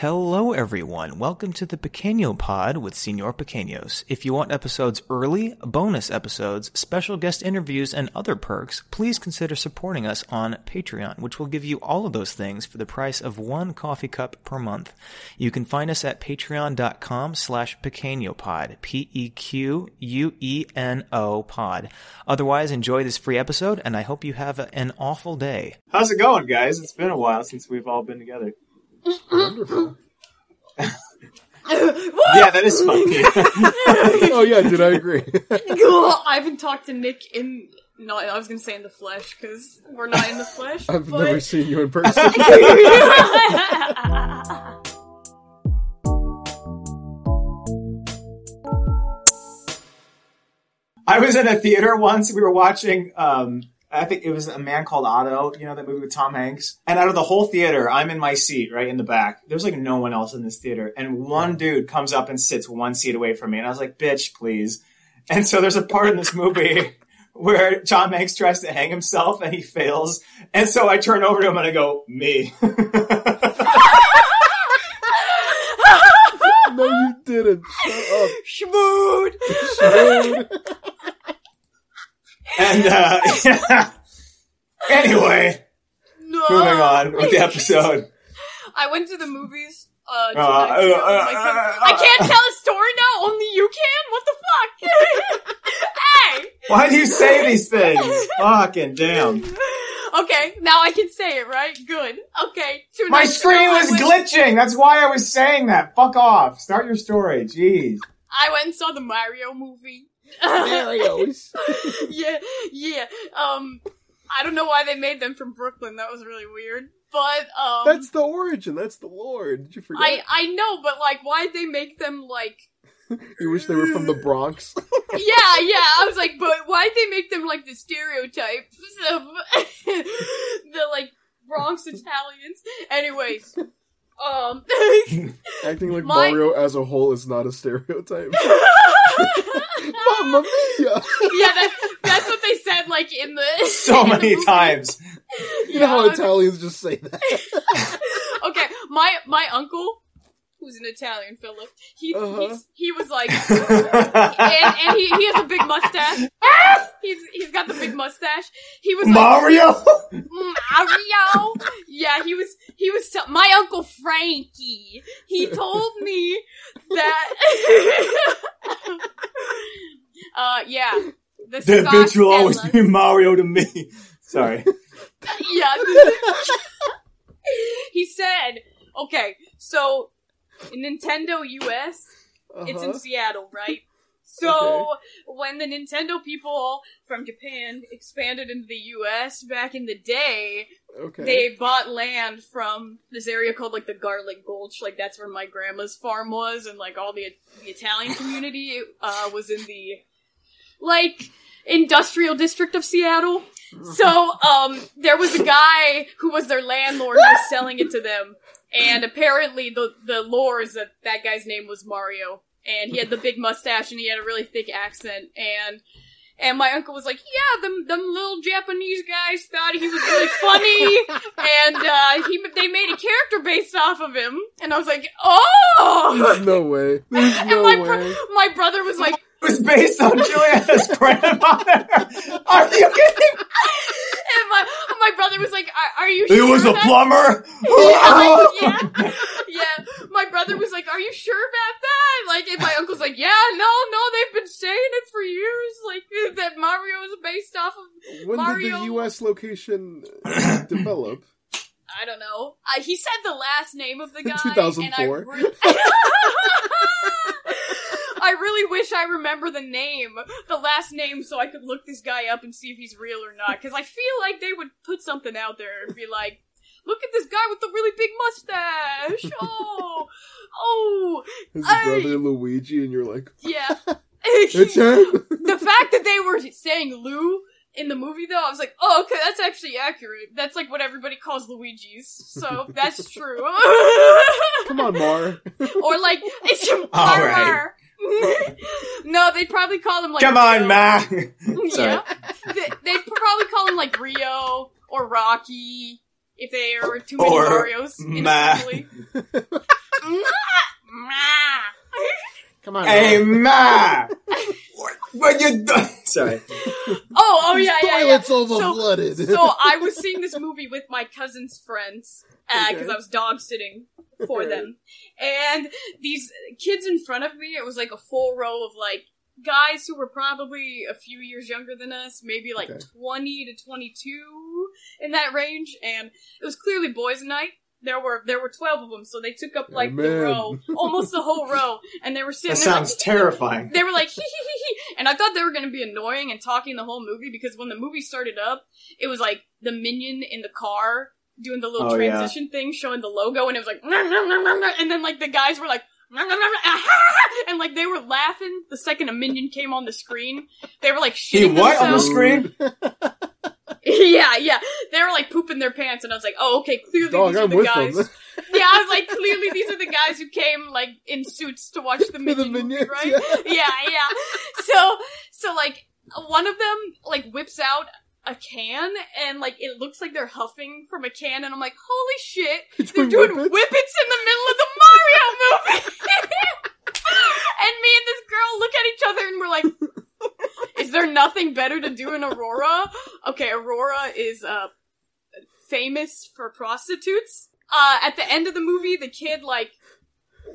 Hello everyone, welcome to the Pequeño Pod with Senor Pequeños. If you want episodes early, bonus episodes, special guest interviews, and other perks, please consider supporting us on Patreon, which will give you all of those things for the price of one coffee cup per month. You can find us at patreon.com/pequeñopod, P-E-Q-U-E-N-O-pod. Otherwise, enjoy this free episode, and I hope you have an awful day. How's it going, guys? It's been a while since we've all been together. Wonderful. Yeah, that is funny. Oh yeah, did I agree? I haven't talked to Nick I was going to say in the flesh, because we're not in the flesh. I've never seen you in person. I was in a theater once. We were watching... I think it was A Man Called Otto, you know, that movie with Tom Hanks. And out of the whole theater, I'm in my seat, right, in the back. There's, like, no one else in this theater. And one dude comes up and sits one seat away from me. And I was like, bitch, please. And so there's a part in this movie where Tom Hanks tries to hang himself and he fails. And so I turn over to him and I go, me. No, you didn't. Shut up. Shmood. Shmood. And, yeah. Anyway, moving on with the episode. I went to the movies, 2 nights ago. I can't tell a story now, only you can? What the fuck? Hey! Why do you say these things? Fucking damn. Okay, now I can say it, right? Good. Okay, 2 nights My screen ago, was glitching! That's why I was saying that! Fuck off! Start your story, jeez. I went and saw the Mario movie. Mario's. Yeah. I don't know why they made them from Brooklyn. That was really weird. But that's the origin. That's the lore. Did you forget? I know, but like, why'd they make them like? You wish they were from the Bronx. Yeah. I was like, but why'd they make them like the stereotypes of the like Bronx Italians? Anyways. Acting like Mario as a whole is not a stereotype. Mamma Mia! Yeah, that's what they said, like, in the... So many times. You know how Italians just say that. Okay, my uncle, who's an Italian fella, he was like... and he has a big mustache. He's got the big mustache. He was like, Mario! Yeah, he was... My uncle Frankie, he told me that... yeah. That bitch will always be Mario to me. Sorry. Yeah. He said, okay, so in Nintendo US, it's in Seattle, right? So when the Nintendo people from Japan expanded into the US back in the day, they bought land from this area called like the Garlic Gulch. Like that's where my grandma's farm was, and like all the Italian community was in the like industrial district of Seattle. So there was a guy who was their landlord who was selling it to them, and apparently the lore is that guy's name was Mario. And he had the big mustache, and he had a really thick accent, and my uncle was like, yeah, them little Japanese guys thought he was really funny, and they made a character based off of him, and I was like, oh! No way. There's no way. My brother was like, it was based on Julianna's grandmother. Are you kidding? And my brother was like, are you sure? He was a plumber? Yeah. My brother was like, are you sure about that? Like, and my uncle's like, yeah, no, they've been saying it for years, like, that Mario is based off of Mario. When did the U.S. location develop? I don't know. He said the last name of the guy. 2004. I really wish I remember the last name, so I could look this guy up and see if he's real or not. Because I feel like they would put something out there and be like, look at this guy with the really big mustache. Oh. His brother Luigi, and you're like, yeah. It's him. The fact that they were saying Lou in the movie, though, I was like, oh, okay, that's actually accurate. That's like what everybody calls Luigi's, so that's true. Come on, Mar. Or like, it's your Mar. Right. No, they'd probably call him like Come on, Rio. Ma! Yeah. They'd probably call him like Rio or Rocky if they were too many Marios. Ma. Come on. Hey, Ma! What you doing? Sorry. Oh, yeah. Toilet's overflooded. So I was seeing this movie with my cousin's friends, because I was dog sitting for them. And these kids in front of me, it was like a full row of like guys who were probably a few years younger than us, maybe like 20 to 22 in that range. And it was clearly boys' night. There were 12 of them, so they took up like the row, almost the whole row, and they were sitting. That sounds terrifying. They were like hee hee hee hee, and I thought they were going to be annoying and talking the whole movie, because when the movie started up, it was like the minion in the car doing the little transition thing, showing the logo, and it was like, and then like the guys were like, and like they were laughing the second a minion came on the screen. They were like shitting themselves. On the screen. Yeah. They were, like, pooping their pants, and I was like, oh, okay, clearly these are the guys. Yeah, I was like, clearly these are the guys who came, like, in suits to watch the Minion movie, right? Yeah. So, like, one of them, like, whips out a can, and, like, it looks like they're huffing from a can, and I'm like, holy shit, they're doing whippets in the middle of the Mario movie! And me and this girl look at each other, and we're like... Is there nothing better to do in Aurora? Okay, Aurora is famous for prostitutes. At the end of the movie, the kid, like,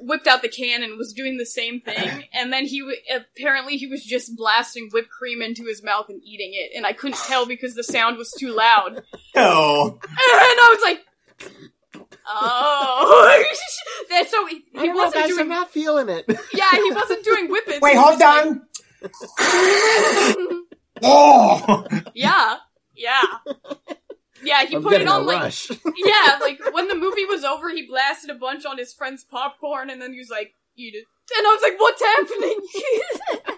whipped out the can and was doing the same thing. And then he was just blasting whipped cream into his mouth and eating it. And I couldn't tell because the sound was too loud. Oh. And I was like... Oh, so he wasn't doing. I'm not feeling it. Yeah, he wasn't doing whippets. Wait, hold on. Like, oh! Yeah. He put it on like rush. Yeah, like when the movie was over, he blasted a bunch on his friend's popcorn, and then he was like, "Eat it." And I was like,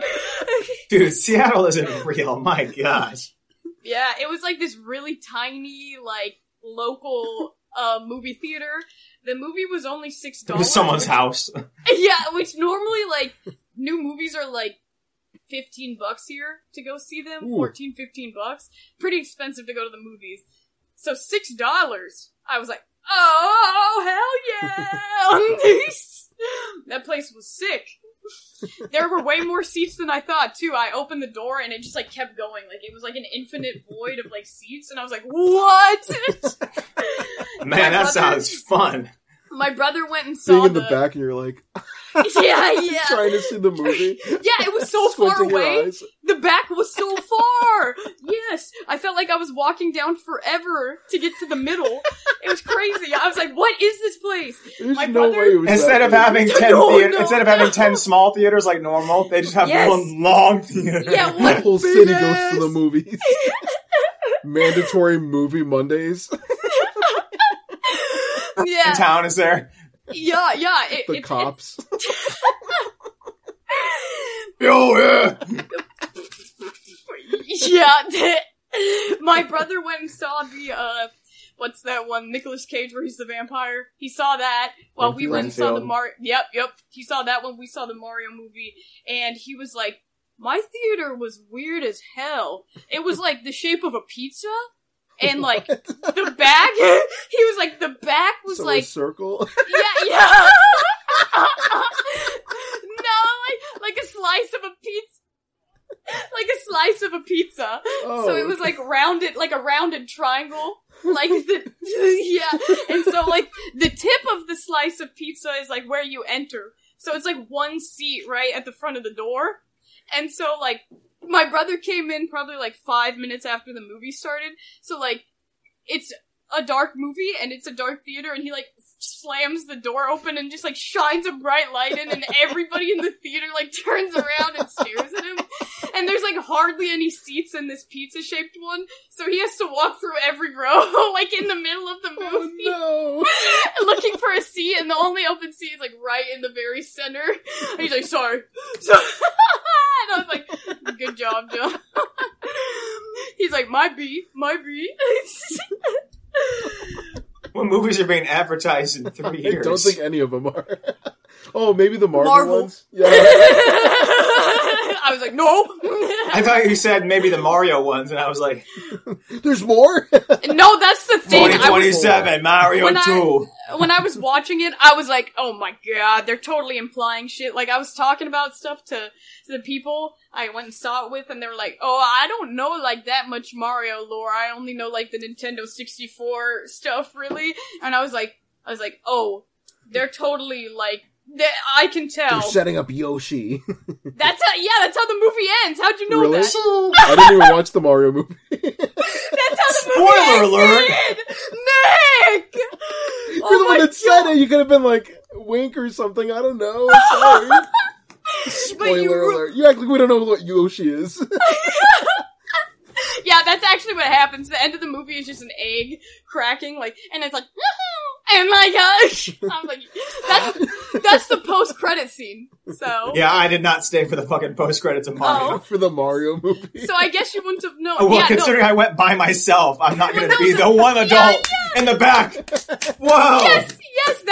"What's happening?" Dude, Seattle isn't real. My gosh. Yeah, it was like this really tiny, like local movie theater. The movie was only $6. It was someone's house. Yeah, which normally like. New movies are like $15 here to go see them. Ooh. $14, $15. Pretty expensive to go to the movies. So $6, I was like, oh, hell yeah! That place was sick. There were way more seats than I thought, too. I opened the door and it just like kept going. Like it was like an infinite void of like seats, and I was like, what? Man, that sounds fun. My brother went and saw in the back, and you're like, yeah, trying to see the movie. Yeah, it was so far away. The back was so far. Yes, I felt like I was walking down forever to get to the middle. It was crazy. I was like, what is this place? There's my brother, instead of having 10 small theaters like normal, they just have one long theater. Yeah, what the whole city goes to the movies. Mandatory movie Mondays. Yeah. The town is there. Yeah. The cops. Yo, yeah. Yeah. My brother went and saw the, what's that one? Nicolas Cage where he's the vampire. He saw that while we went and saw the Mario. Yep. He saw that when we saw the Mario movie. And he was like, my theater was weird as hell. It was like the shape of a pizza. And, like, the back, he was like, the back was so like... a circle? Yeah. No, like a slice of a pizza. Like a slice of a pizza. Oh, so it was like rounded, like a rounded triangle. Like the... Yeah. And so, like, the tip of the slice of pizza is, like, where you enter. So it's, like, one seat right at the front of the door. And so, like... My brother came in probably, like, 5 minutes after the movie started, so, like, it's a dark movie, and it's a dark theater, and he, like, slams the door open and just, like, shines a bright light in, and everybody in the theater, like, turns around and stares at him, and there's, like, hardly any seats in this pizza-shaped one, so he has to walk through every row, like, in the middle of the movie, looking for a seat, and the only open seat is, like, right in the very center, and he's like, sorry. And I was like, good job, Joe. He's like, my B. What movies are being advertised in 3 years? I don't think any of them are. Oh, maybe the Marvel ones? Yeah. I I was like, no. I thought you said maybe the Mario ones, and I was like, there's more? No, that's the thing. 2027, Mario 2. When I was watching it, I was like, oh my god, they're totally implying shit. Like, I was talking about stuff to the people I went and saw it with, and they were like, oh, I don't know, like, that much Mario lore. I only know, like, the Nintendo 64 stuff, really. And I was like, oh, they're totally, like, I can tell. They're setting up Yoshi. That's how the movie ends. How'd you know really? That? I didn't even watch the Mario movie. That's how the spoiler movie alert! Ended. Nick! You're the one that said it. You could have been like, wink or something. I don't know. Sorry. Spoiler alert. You act like we don't know what Yoshi is. Yeah, that's actually what happens. The end of the movie is just an egg cracking, like, and it's like, and my gosh, I'm like, that's the post credit scene. So yeah, I did not stay for the fucking post credits of Mario for the Mario movie. So I guess you wouldn't have known. Oh, well, yeah, considering I went by myself, I'm not going to be the one adult in the back. Whoa. Yes,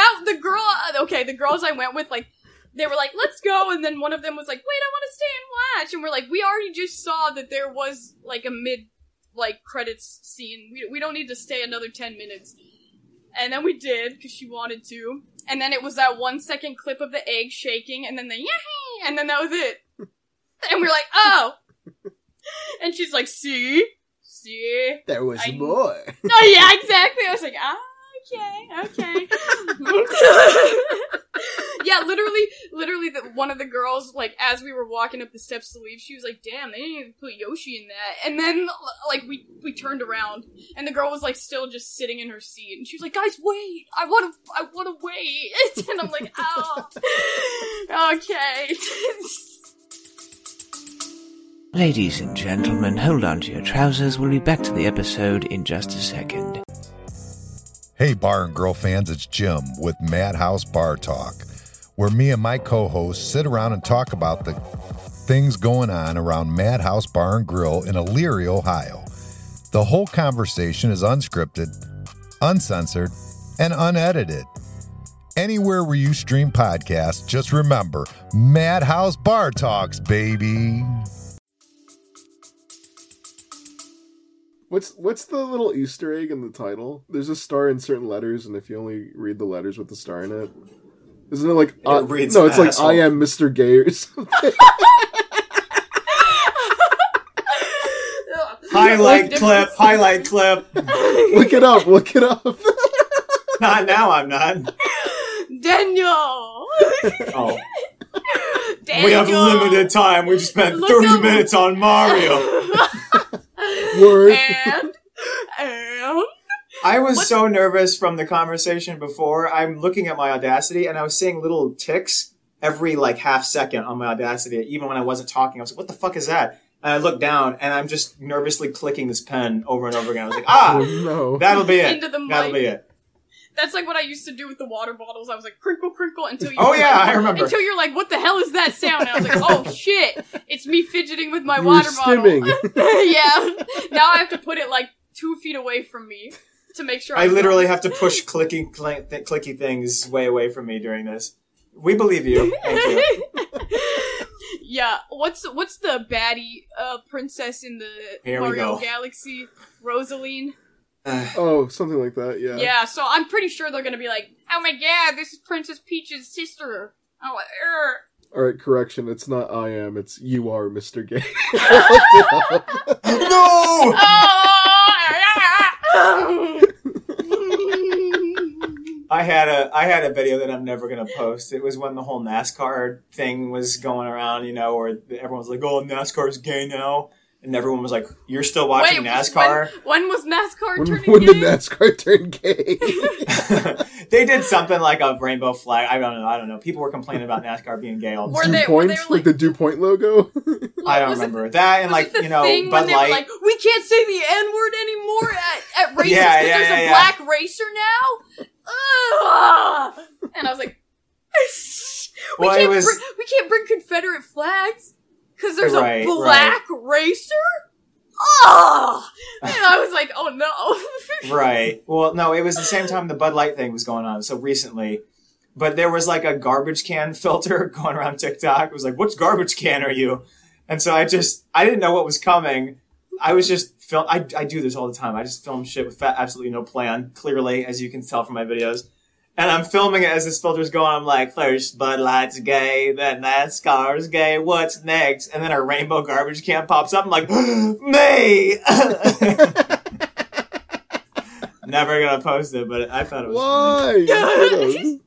the girls I went with, like. They were like, let's go, and then one of them was like, wait, I want to stay and watch, and we're like, we already just saw that there was, like, a mid-credits scene. We don't need to stay another 10 minutes. And then we did, because she wanted to, and then it was that 1-second clip of the egg shaking, and then the yay, and then that was it. And we're like, oh! And she's like, see? There was more. Oh, yeah, exactly. I was like, okay. Yeah, literally, one of the girls, like, as we were walking up the steps to leave, she was like, damn, they didn't even put Yoshi in that. And then, like, we turned around, and the girl was, like, still just sitting in her seat, and she was like, guys, wait, I wanna wait. And I'm like, oh, okay. Ladies and gentlemen, hold on to your trousers. We'll be back to the episode in just a second. Hey, Bar and Grill fans, it's Jim with Madhouse Bar Talk, where me and my co-hosts sit around and talk about the things going on around Madhouse Bar and Grill in Elyria, Ohio. The whole conversation is unscripted, uncensored, and unedited. Anywhere where you stream podcasts, just remember, Madhouse Bar Talks, baby. What's the little Easter egg in the title? There's a star in certain letters, and if you only read the letters with the star in it, isn't it like it's like I am Mr. Gay or something. Highlight clip. Look it up. Not now, I'm not. Daniel. Oh. Daniel. We have limited time. We've spent 30 minutes on Mario. Word. And I was so nervous from the conversation before. I'm looking at my Audacity, and I was seeing little ticks every, like, half second on my Audacity. Even when I wasn't talking, I was like, what the fuck is that? And I looked down, and I'm just nervously clicking this pen over and over again. I was like, that'll be it. That'll be it. That's like what I used to do with the water bottles. I was like, crinkle, crinkle, until you... I remember. Until you're like, what the hell is that sound? And I was like, oh, shit. It's me fidgeting with my water bottle. Yeah. Now I have to put it, like, 2 feet away from me to make sure... I literally have to push clicky things way away from me during this. We believe you. Thank you. Yeah. What's the baddie princess in the Mario Galaxy? Rosaline? Something like that, yeah. Yeah, so I'm pretty sure they're gonna be like, oh my god, this is Princess Peach's sister. Oh, Alright, correction, it's not I am, it's you are Mr. Gay. No! I had a video that I'm never gonna post. It was when the whole NASCAR thing was going around, you know, where everyone was like, oh, NASCAR's gay now. And everyone was like, you're still watching NASCAR? When was NASCAR turning gay? When did NASCAR turn gay? They did something like a rainbow flag. I don't know. People were complaining about NASCAR being gay all the time. Like the Dew Point logo? I don't remember. That and like, you know, Bud Light. Like, we can't say the N-word anymore at races because there's a black racer now? Ugh. And I was like, we can't bring Confederate flags. Because there's a black racer? Oh! And I was like, oh no. Right. Well, no, it was the same time the Bud Light thing was going on, so recently. But there was like a garbage can filter going around TikTok. It was like, which garbage can are you? And so I didn't know what was coming. I was just I do this all the time. I just film shit with absolutely no plan, clearly, as you can tell from my videos. And I'm filming it as this filter's going. I'm like, first Bud Light's gay, then NASCAR's gay, what's next? And then a rainbow garbage can pops up. I'm like, me! Never gonna post it, but I thought it was funny. Why?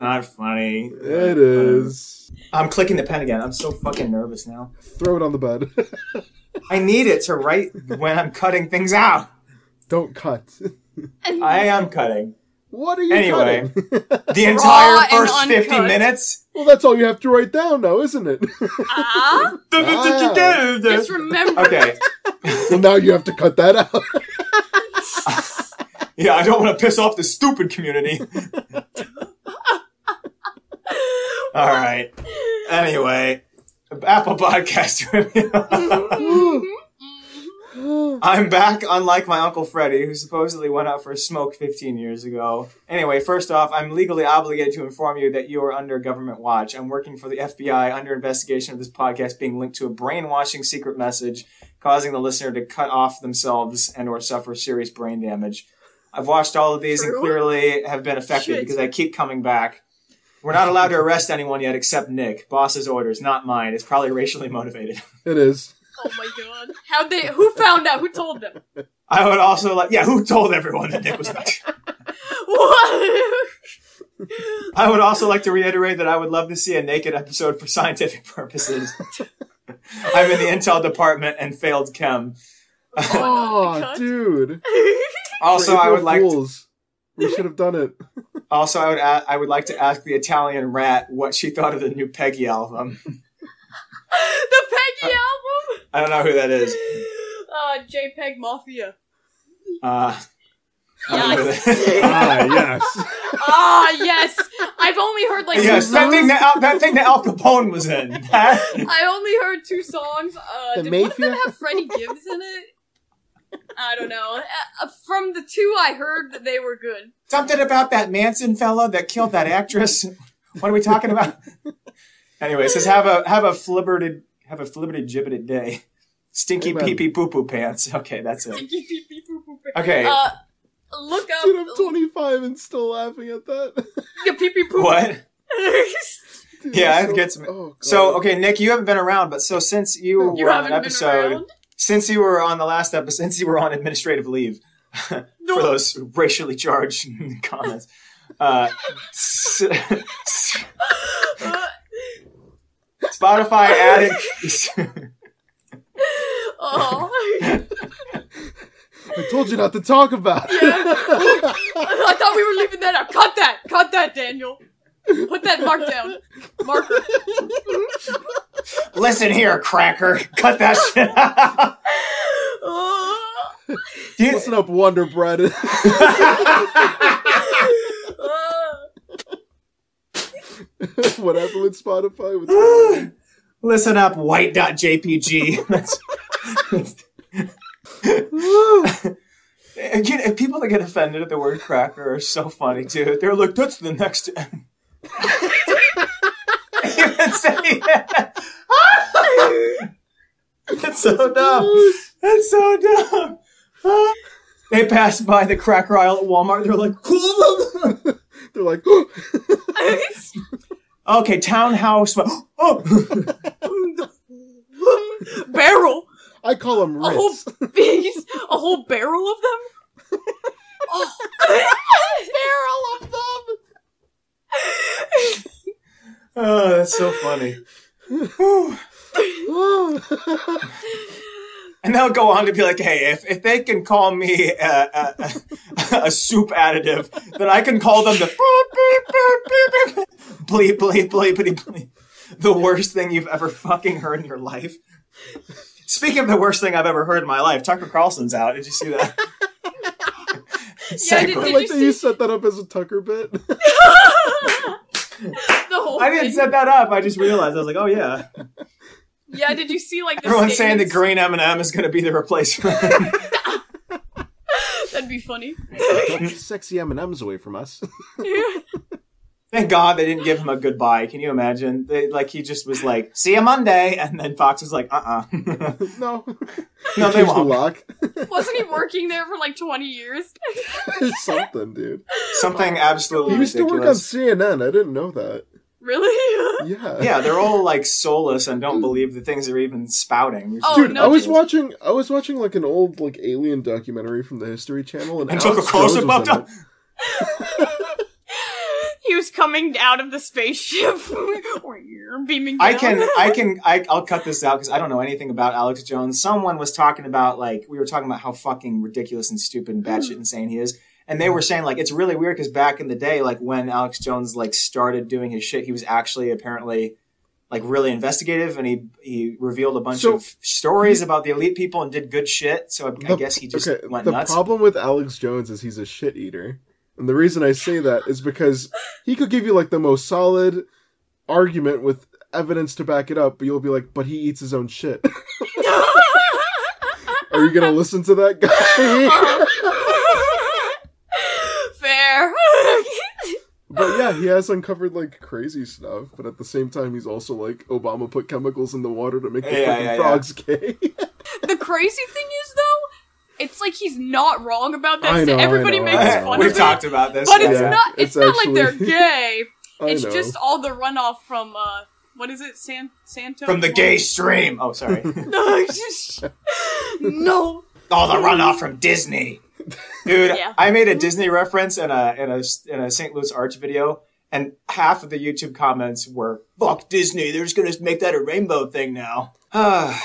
Not funny. It is. I'm clicking the pen again. I'm so fucking nervous now. Throw it on the bed. I need it to write when I'm cutting things out. Don't cut. I am cutting. What are you cutting? The entire first 50 minutes? Well, that's all you have to write down now, isn't it? Just remember. Okay. Well, now you have to cut that out. Yeah, I don't want to piss off the stupid community. All right. Anyway, Apple Podcast review. I'm back, unlike my Uncle Freddie, who supposedly went out for a smoke 15 years ago. Anyway, first off, I'm legally obligated to inform you that you are under government watch. I'm working for the FBI under investigation of this podcast being linked to a brainwashing secret message, causing the listener to cut off themselves and or suffer serious brain damage. I've watched all of these and clearly have been affected because I keep coming back. We're not allowed to arrest anyone yet except Nick. Boss's orders, not mine. It's probably racially motivated. It is. Oh my god. Who found out? Who told them? I would also who told everyone that Nick was back? What? I would also like to reiterate that I would love to see a naked episode for scientific purposes. I'm in the intel department and failed chem. Oh, dude. Also, I would like we should have done it. Also, I would like to ask the Italian rat what she thought of the new Peggy album. The Peggy album? I don't know who that is. JPEG Mafia. Yes. Yes. Yes. I've only heard that thing that Al Capone was in. I only heard two songs. Did one of them have Freddie Gibbs in it? I don't know. From the two I heard, that they were good. Something about that Manson fella that killed that actress. What are we talking about? Anyway, it says have a flibberted gibbeted day. Stinky pee pee poo poo pants. Okay, that's it. Stinky pee pee poo poo pants. Okay. Look up. Dude, I'm 25 and still laughing at that. Yeah, pee pee poo. What? Dude, yeah, that gets me. Oh, so okay, Nick, you haven't been around, but so since you were on an episode, since you were on the last episode, since you were on administrative leave for those racially charged comments. Spotify added. Oh. I told you not to talk about it. Yeah. I thought we were leaving that out. Cut that, Daniel. Put that mark down. Marker. Listen here, cracker. Cut that shit out. Listen up, Wonder Bread. What happened with Spotify? Listen up, white.jpg. Again, people that get offended at the word cracker are so funny, too. They're like, that's the next... That's so dumb. That's so dumb. They passed by the cracker aisle at Walmart. They're like... They're like... Okay, townhouse. Oh. Barrel. I call them wrists. A whole barrel of them? Oh. A barrel of them! Oh, that's so funny. And they'll go on to be like, hey, if they can call me a soup additive, then I can call them the bleep, bleep, bleep, bleep, bleep. The worst thing you've ever fucking heard in your life. Speaking of the worst thing I've ever heard in my life, Tucker Carlson's out. Did you see that? Yeah, I like that you set that up as a Tucker bit. I didn't set that up. I just realized. I was like, oh, yeah. Yeah, did you see, like, the everyone's saying the green M&M is going to be the replacement. That'd be funny. Sexy M&M's away from us. Yeah. Thank God they didn't give him a goodbye. Can you imagine? He just was like, see you Monday. And then Fox was like, No. No, they won't. Wasn't he working there for 20 years? Something, dude. Something absolutely ridiculous. He used to work on CNN. I didn't know that. Really? Yeah. Yeah, they're all soulless and don't believe the things they're even spouting. Oh, dude, no, I was watching an old alien documentary from the History Channel and took a close-up up. He was coming out of the spaceship. Beaming down. I'll cut this out because I don't know anything about Alex Jones. Someone was talking about we were talking about how fucking ridiculous and stupid and batshit insane he is. And they were saying it's really weird because back in the day, when Alex Jones started doing his shit, he was actually apparently really investigative, and he revealed a bunch of stories about the elite people and did good shit. So I guess he just went nuts. The problem with Alex Jones is he's a shit eater. And the reason I say that is because he could give you the most solid argument with evidence to back it up, but you'll be but he eats his own shit. Are you going to listen to that guy? Fair. But yeah, he has uncovered crazy stuff, but at the same time he's also Obama put chemicals in the water to make frogs gay. The crazy thing is though, it's he's not wrong about that. Everybody makes fun of it. We've talked about this. But it's not. It's not actually, they're gay. It's just all the runoff from what is it, Santo? From the gay stream. Oh, sorry. No. All the runoff from Disney. Dude, yeah. I made a Disney reference in a St. Louis Arch video, and half of the YouTube comments were "Fuck Disney." They're just gonna make that a rainbow thing now.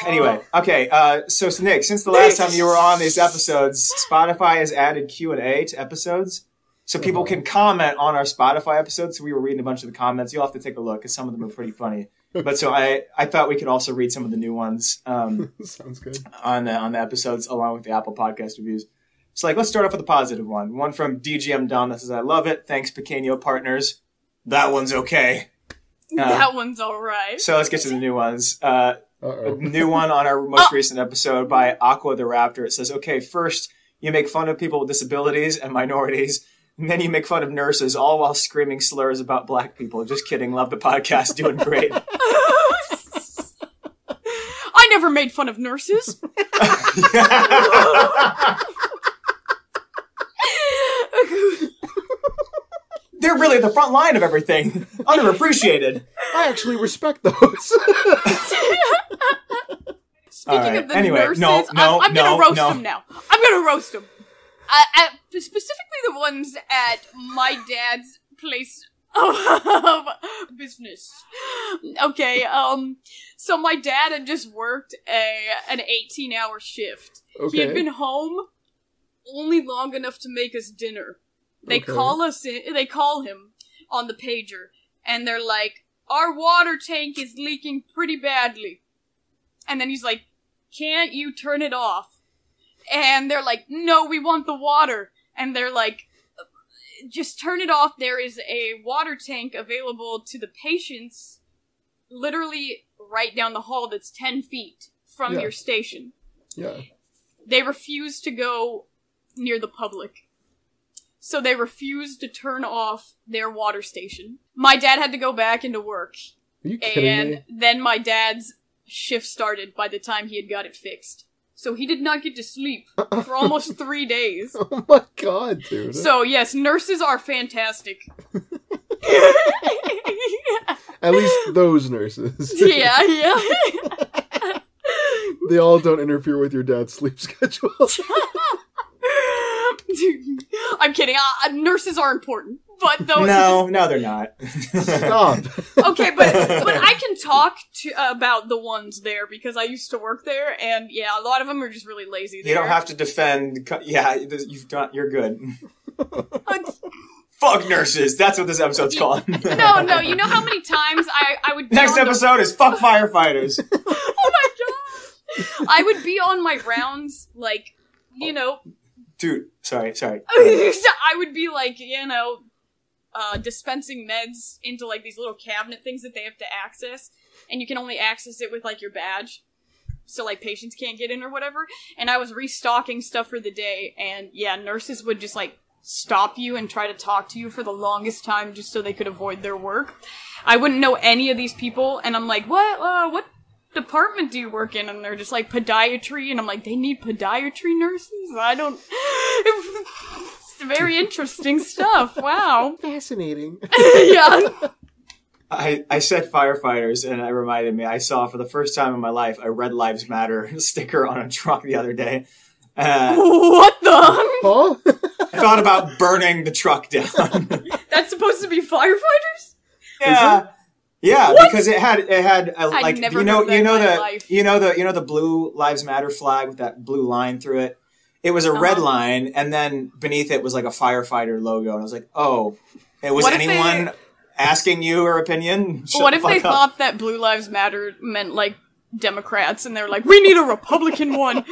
Anyway, okay. So Nick, since the last time you were on these episodes, Spotify has added Q&A to episodes, so people can comment on our Spotify episodes. So we were reading a bunch of the comments. You'll have to take a look because some of them are pretty funny. But so I thought we could also read some of the new ones. Sounds good. On the episodes along with the Apple Podcast reviews. So let's start off with a positive one. One from DGM Don that says, "I love it. Thanks, Pequeño partners. That one's okay. That one's all right." So let's get to the new ones. A new one on our most recent episode by Aqua the Raptor. It says, "Okay, first you make fun of people with disabilities and minorities, and then you make fun of nurses, all while screaming slurs about black people. Just kidding. Love the podcast. Doing great." I never made fun of nurses. They're really the front line of everything. Underappreciated. I actually respect those. Speaking of the nurses, I'm going to roast them now. I'm going to roast them. Specifically the ones at my dad's place of business. Okay, so my dad had just worked an 18-hour shift. Okay. He had been home only long enough to make us dinner. They call him on the pager, and they're like, "Our water tank is leaking pretty badly." And then he's like, "Can't you turn it off?" And they're like, "No, we want the water." And they're like, "Just turn it off. There is a water tank available to the patients literally right down the hall that's 10 feet from your station." Yeah. They refuse to go near the public. So they refused to turn off their water station. My dad had to go back into work. Are you kidding me? And then my dad's shift started by the time he had got it fixed. So he did not get to sleep for almost 3 days. Oh my God, dude. So yes, nurses are fantastic. At least those nurses. Yeah. They all don't interfere with your dad's sleep schedule. I'm kidding. Nurses are important, but those no, they're not. Stop. Okay, but I can talk about the ones there because I used to work there, and yeah, a lot of them are just really lazy. You don't have to defend. Yeah, you're good. Fuck nurses. That's what this episode's called. No. You know how many times I would. Next episode is fuck firefighters. Oh my God. I would be on my rounds, Dude, sorry. I would be, dispensing meds into, these little cabinet things that they have to access, and you can only access it with, your badge, so, patients can't get in or whatever, and I was restocking stuff for the day, and, yeah, nurses would just, stop you and try to talk to you for the longest time just so they could avoid their work. I wouldn't know any of these people, and I'm like, what department do you work in? And they're just like, podiatry, and I'm like, they need podiatry nurses? I don't... It's very interesting stuff, wow. Fascinating. Yeah. I said firefighters, and it reminded me, I saw for the first time in my life a Red Lives Matter sticker on a truck the other day. What the? Huh? I thought about burning the truck down. That's supposed to be firefighters? Yeah. Yeah, what? Because it had a, like, you know the Blue Lives Matter flag with that blue line through it. It was a red line, and then beneath it was like a firefighter logo, and I was like, oh, it was anyone asking you her opinion? What if they thought that Blue Lives Matter meant like Democrats, and they're like, we need a Republican one.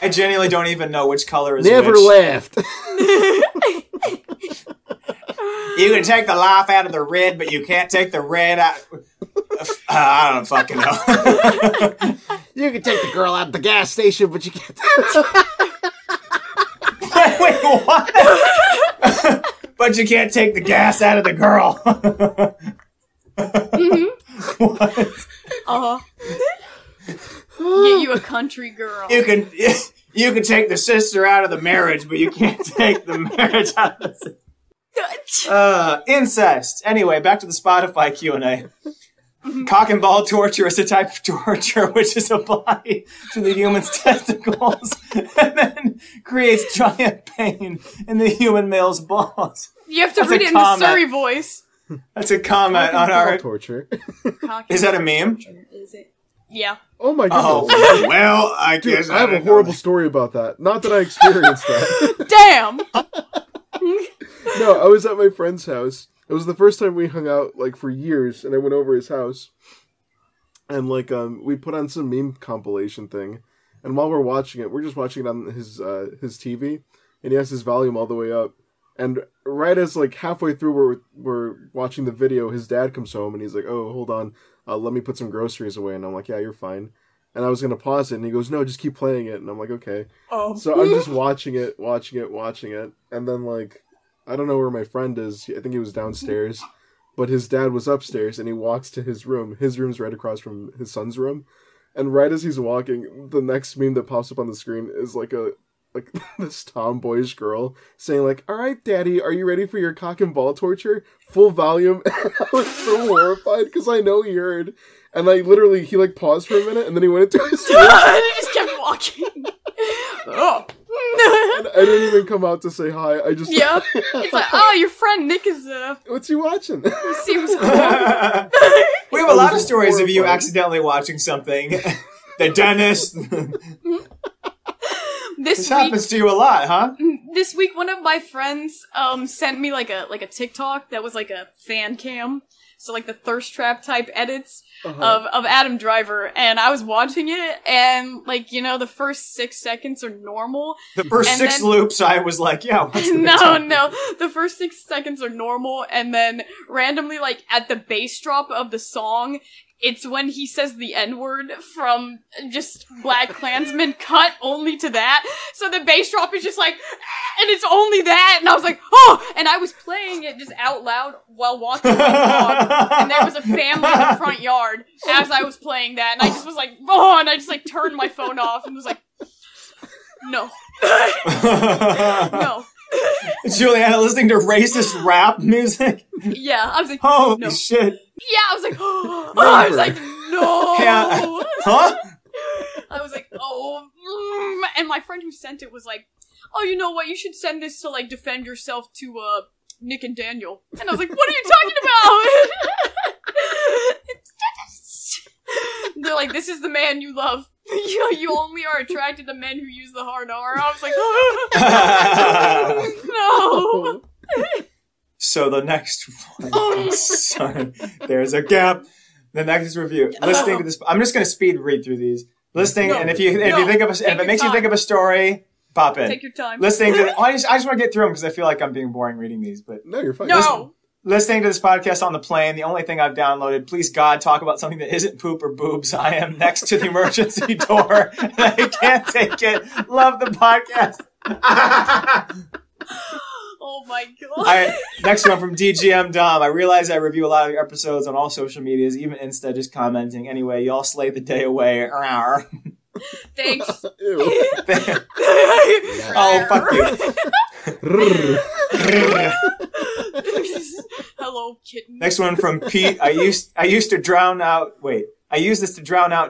I genuinely don't even know which color is never which. Left. You can take the life out of the red, but you can't take the red out. I don't fucking know. You can take the girl out of the gas station, but you can't. Wait, what? But you can't take the gas out of the girl. Mm-hmm. What? Get you a country girl. You can take the sister out of the marriage, but you can't take the marriage out of the sister. Incest. Anyway, back to the Spotify Q&A. Cock and ball torture is a type of torture which is applied to the human's testicles and then creates giant pain in the human male's balls. You have to read it in the Surrey voice. That's a comment on our... torture. Is that a meme? Is it? Yeah. Oh my goodness. Oh, well, I guess I have a horrible story about that. Not that I experienced that. Damn! No, I was at my friend's house. It was the first time we hung out, like, for years, and I went over his house. And, like, we put on some meme compilation thing. And while we're watching it, we're just watching it on his TV. And he has his volume all the way up. And right as, like, halfway through we're watching the video, his dad comes home, and he's like, oh, hold on, let me put some groceries away. And I'm like, yeah, you're fine. And I was going to pause it, and he goes, no, just keep playing it. And I'm like, okay. Oh. So I'm just watching it. And then, like, I don't know where my friend is. I think he was downstairs. But his dad was upstairs, and he walks to his room. His room's right across from his son's room. And right as he's walking, the next meme that pops up on the screen is, like, a... like this tomboyish girl saying, like, all right, daddy, are you ready for your cock and ball torture? Full volume. And I was so horrified because I know he heard. And like literally he like paused for a minute and then he went into his room. And he just kept walking. Oh. And I didn't even come out to say hi. I just Yep. It's like, oh, your friend Nick is what's he watching? He seems cool. We have a lot of stories horrified. Of you accidentally watching something. The dentist. This week, happens to you a lot, huh? This week, one of my friends sent me like a TikTok that was like a fan cam, so like the thirst trap type edits of Adam Driver, and I was watching it, and like you know the first 6 seconds are normal. The first six loops, I was like, yeah, what's the no, the first 6 seconds are normal, and then randomly like at the bass drop of the song. It's when he says the N-word from just Black Klansman cut only to that. So the bass drop is just like, and it's only that. And I was like, oh! And I was playing it just out loud while walking my dog. And there was a family in the front yard as I was playing that. And I just was like, oh! And I just like turned my phone off and was like, no. No. Juliana listening to racist rap music? Yeah, I was like, oh, no. Shit. Yeah, I was like, oh, I was like, no. Yeah. Huh? I was like, oh. And my friend who sent it was like, oh, you know what? You should send this to, like, defend yourself to Nick and Daniel. And I was like, what are you talking about? They're like, this is the man you love. You only are attracted to men who use the hard R. I was like, oh. No. So the next one, oh, sorry, there's a gap. The next review. Listening to this, I'm just going to speed read through these. Listening, no, and if you think of a, if it makes you think of a story, pop in. Take your time. Listening to, I just want to get through them because I feel like I'm being boring reading these. But no, you're fine. No. Listening to this podcast on the plane, the only thing I've downloaded, please God, talk about something that isn't poop or boobs. I am next to the emergency door. I can't take it. Love the podcast. Oh my god. All right, next one from DGM Dom. I realize I review a lot of your episodes on all social medias, even Insta, just commenting. Anyway, y'all slayed the day away. Thanks. Oh, fuck you. Hello, kitten. Next one from Pete. I use this to drown out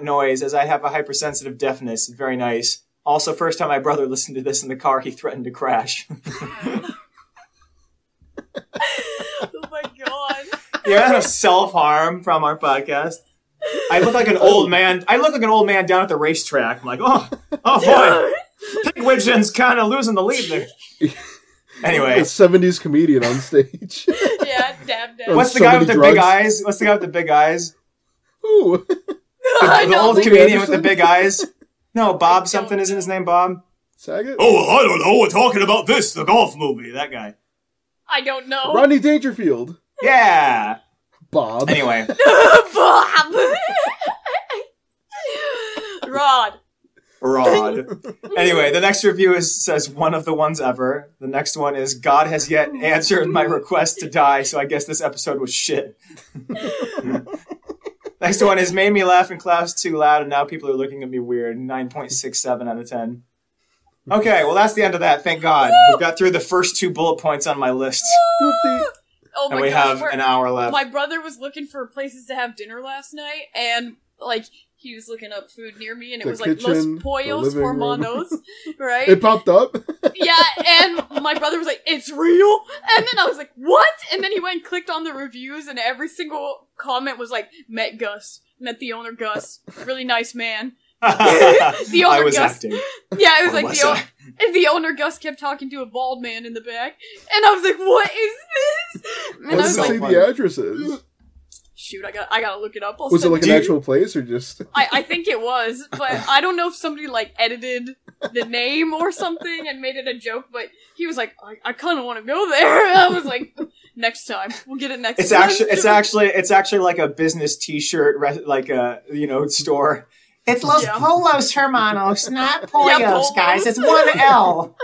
noise as I have a hypersensitive deafness. Very nice. Also, first time my brother listened to this in the car, he threatened to crash. Oh my god. The amount of self-harm from our podcast. I look like an old man. I look like an old man down at the racetrack. I'm like, oh boy. Pigwidgeon's kind of losing the lead there. Anyway. A 70s comedian on stage. Yeah, damn. What's the guy with the big eyes? Who? The old comedian with the big eyes. No, Bob something, isn't his name Bob? Saget? Oh, I don't know. We're talking about this, the golf movie. That guy. I don't know. Rodney Dangerfield. Yeah. Bob. Anyway. Bob. Rod. Anyway, the next review says one of the ones ever. The next one is God has yet answered my request to die, so I guess this episode was shit. Next one is made me laugh in class too loud, and now people are looking at me weird. 9.67 out of 10. Okay, well, that's the end of that. Thank God. We've got through the first two bullet points on my list. Oh my and we gosh, have an hour left. My brother was looking for places to have dinner last night, and, like, he was looking up food near me, and it was kitchen, like, Los Pollos Hermanos, right? It popped up? Yeah, and my brother was like, it's real? And then I was like, what? And then he went and clicked on the reviews, and every single comment was like, met the owner Gus, really nice man. The owner I was Gus. Acting. Yeah, it was the owner Gus kept talking to a bald man in the back, and I was like, "What is this?" And I was like, "See the addresses." Shoot, I gotta look it up. Was it like an actual place or just? I think it was, but I don't know if somebody like edited the name or something and made it a joke. But he was like, "I kind of want to go there." And I was like, "Next time, we'll get it next time." It's actually like a business T-shirt, like a store. It's Los Pollos Hermanos, not Pollos, guys. It's one L.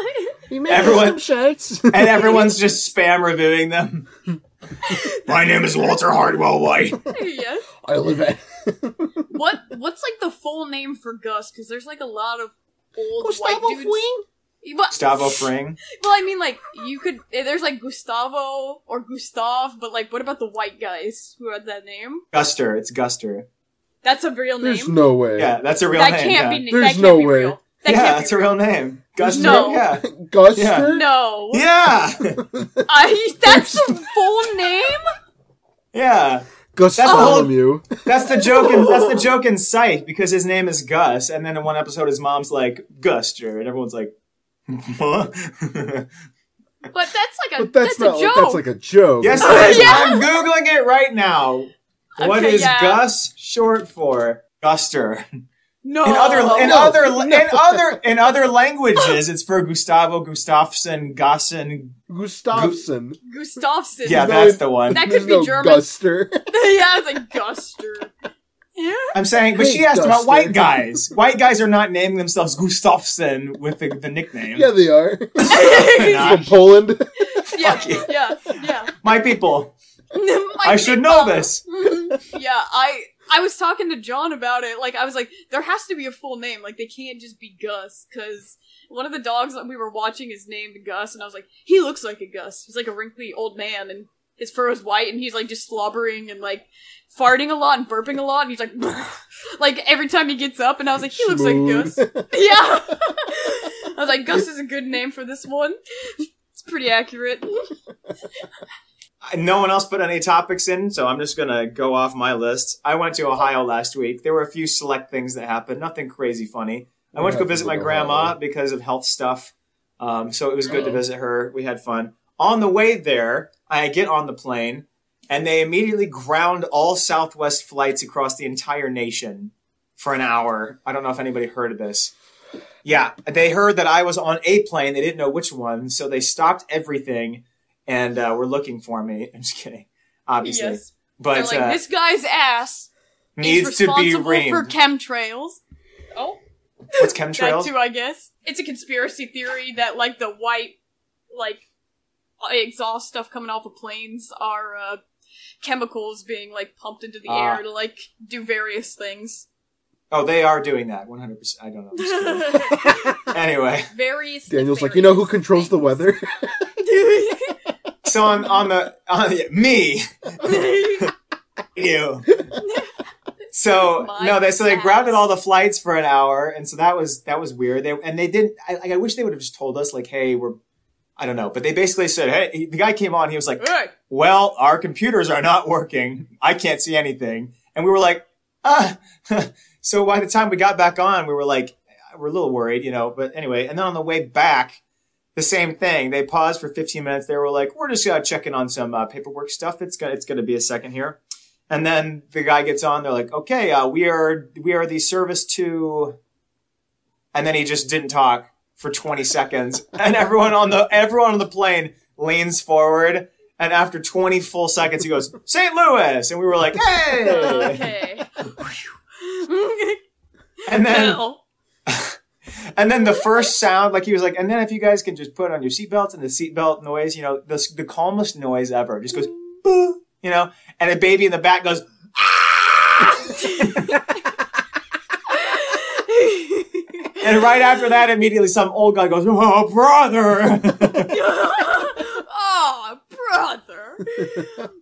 You made some shirts. And everyone's just spam reviewing them. My name is Walter Hardwell White. Yes. I live at... What's like the full name for Gus? Because there's like a lot of old white dudes. Gustavo Fring? Well, I mean, like, you could... There's like Gustavo or Gustav, but like, what about the white guys who had that name? Guster. It's Guster. That's a real name? There's no way. Yeah, that's a real name. That can't be. There's no way. That's a real name. Guster? No. Yeah. Guster? Yeah. No. Yeah. That's the full name? Yeah. Gustavo. That's the joke in Sight, because his name is Gus, and then in one episode his mom's like, Guster, and everyone's like, what? But that's a joke. That's like a joke. Yes, it is. Yeah. I'm Googling it right now. What is Gus short for? Guster. No. In other languages, it's for Gustavo, Gustafsson, Gossen. Gustafsson. Yeah, that's the one. That could be German. Guster. Yeah, it's like Guster. Yeah. I'm saying, but she asked about white guys. White guys are not naming themselves Gustafsson with the nickname. Yeah, they are. From Poland. Yeah. My people. I should know this. Yeah, I was talking to John about it. Like, I was like, there has to be a full name. Like, they can't just be Gus, because one of the dogs that we were watching is named Gus, and I was like, he looks like a Gus. He's like a wrinkly old man, and his fur is white, and he's like just slobbering and like farting a lot and burping a lot, and he's like, like every time he gets up, and I was like, he looks like Gus. Yeah. I was like, Gus is a good name for this one. It's pretty accurate. No one else put any topics in, so I'm just going to go off my list. I went to Ohio last week. There were a few select things that happened. Nothing crazy funny. I went to go visit my grandma because of health stuff. So it was good to visit her. We had fun. On the way there, I get on the plane, and they immediately ground all Southwest flights across the entire nation for an hour. I don't know if anybody heard of this. Yeah, they heard that I was on a plane. They didn't know which one, so they stopped everything. And we're looking for me. I'm just kidding, obviously. Yes. But like, this guy's ass needs to be reamed for chemtrails. Oh, what's chemtrails? That too, I guess. It's a conspiracy theory that like the white, like exhaust stuff coming off of planes are chemicals being like pumped into the air to like do various things. Oh, they are doing that 100%. I don't know. Anyway, various. Daniel's like, you know who controls the weather? So on the me. You. So they grounded all the flights for an hour, and so that was weird. They didn't. I wish they would have just told us, like, hey, we're. I don't know, but they basically said, hey, the guy came on, he was like, hey. Well, our computers are not working. I can't see anything. And we were like, So by the time we got back on, we were like, we're a little worried, you know, but anyway. And then on the way back, the same thing. They paused for 15 minutes. They were like, we're just checking on some paperwork stuff. It's going to be a second here. And then the guy gets on. They're like, okay, we are the service to, and then he just didn't talk for 20 seconds, and everyone on the plane leans forward, and after 20 full seconds he goes, St. Louis, and we were like, hey. Okay. and then the first sound, like, he was like, and then if you guys can just put on your seatbelts, and the seatbelt noise, you know, the calmest noise ever, just goes boo, you know, and a baby in the back goes And right after that, immediately some old guy goes, oh, brother. Oh, brother.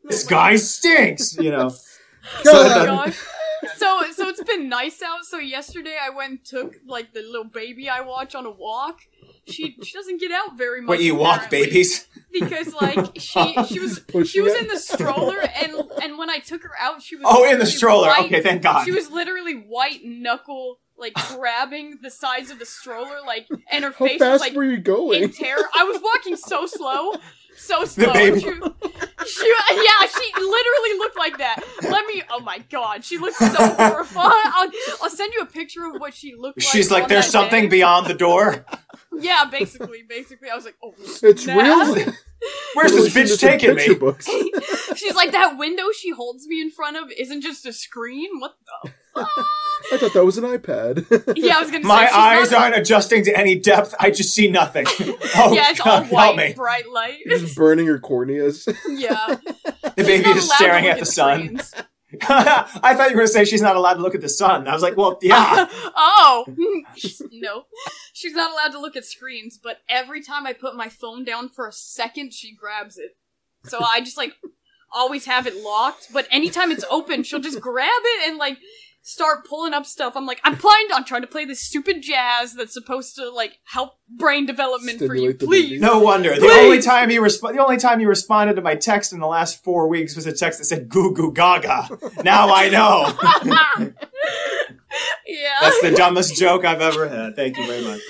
This guy stinks, you know. Oh, my gosh. So it's been nice out. So yesterday I went and took, like, the little baby I watch on a walk. She doesn't get out very much. What, you walk babies? Because, like, she was in the stroller, and when I took her out, she was... Oh, in the stroller. White. Okay, thank God. She was literally white-knuckle... like grabbing the sides of the stroller, like, and her face was like, how fast were you going? In terror. I was walking so slow. The baby. She literally looked like that. Oh my God, she looked so horrified. I'll send you a picture of what she looked like. She's like, there's something beyond the door. Yeah, basically. I was like, oh, it's real. Where's this bitch taking me? She's like, that window she holds me in front of isn't just a screen? What the fuck? I thought that was an iPad. Yeah, I was going to say. My eyes aren't adjusting to any depth. I just see nothing. Oh, yeah, it's God, all white, bright light. You're just burning your corneas. Yeah. The baby is staring at the sun. I thought you were going to say she's not allowed to look at the sun. I was like, well, yeah. No. She's not allowed to look at screens, but every time I put my phone down for a second, she grabs it. So I just, like, always have it locked, but anytime it's open, she'll just grab it and, like, start pulling up stuff. I'm like, I'm blind on trying to play this stupid jazz that's supposed to, like, help brain development. Stimulate for you, please. No wonder. Please. The only time you responded to my text in the last 4 weeks was a text that said, goo goo gaga. Now I know. Yeah. That's the dumbest joke I've ever had. Thank you very much.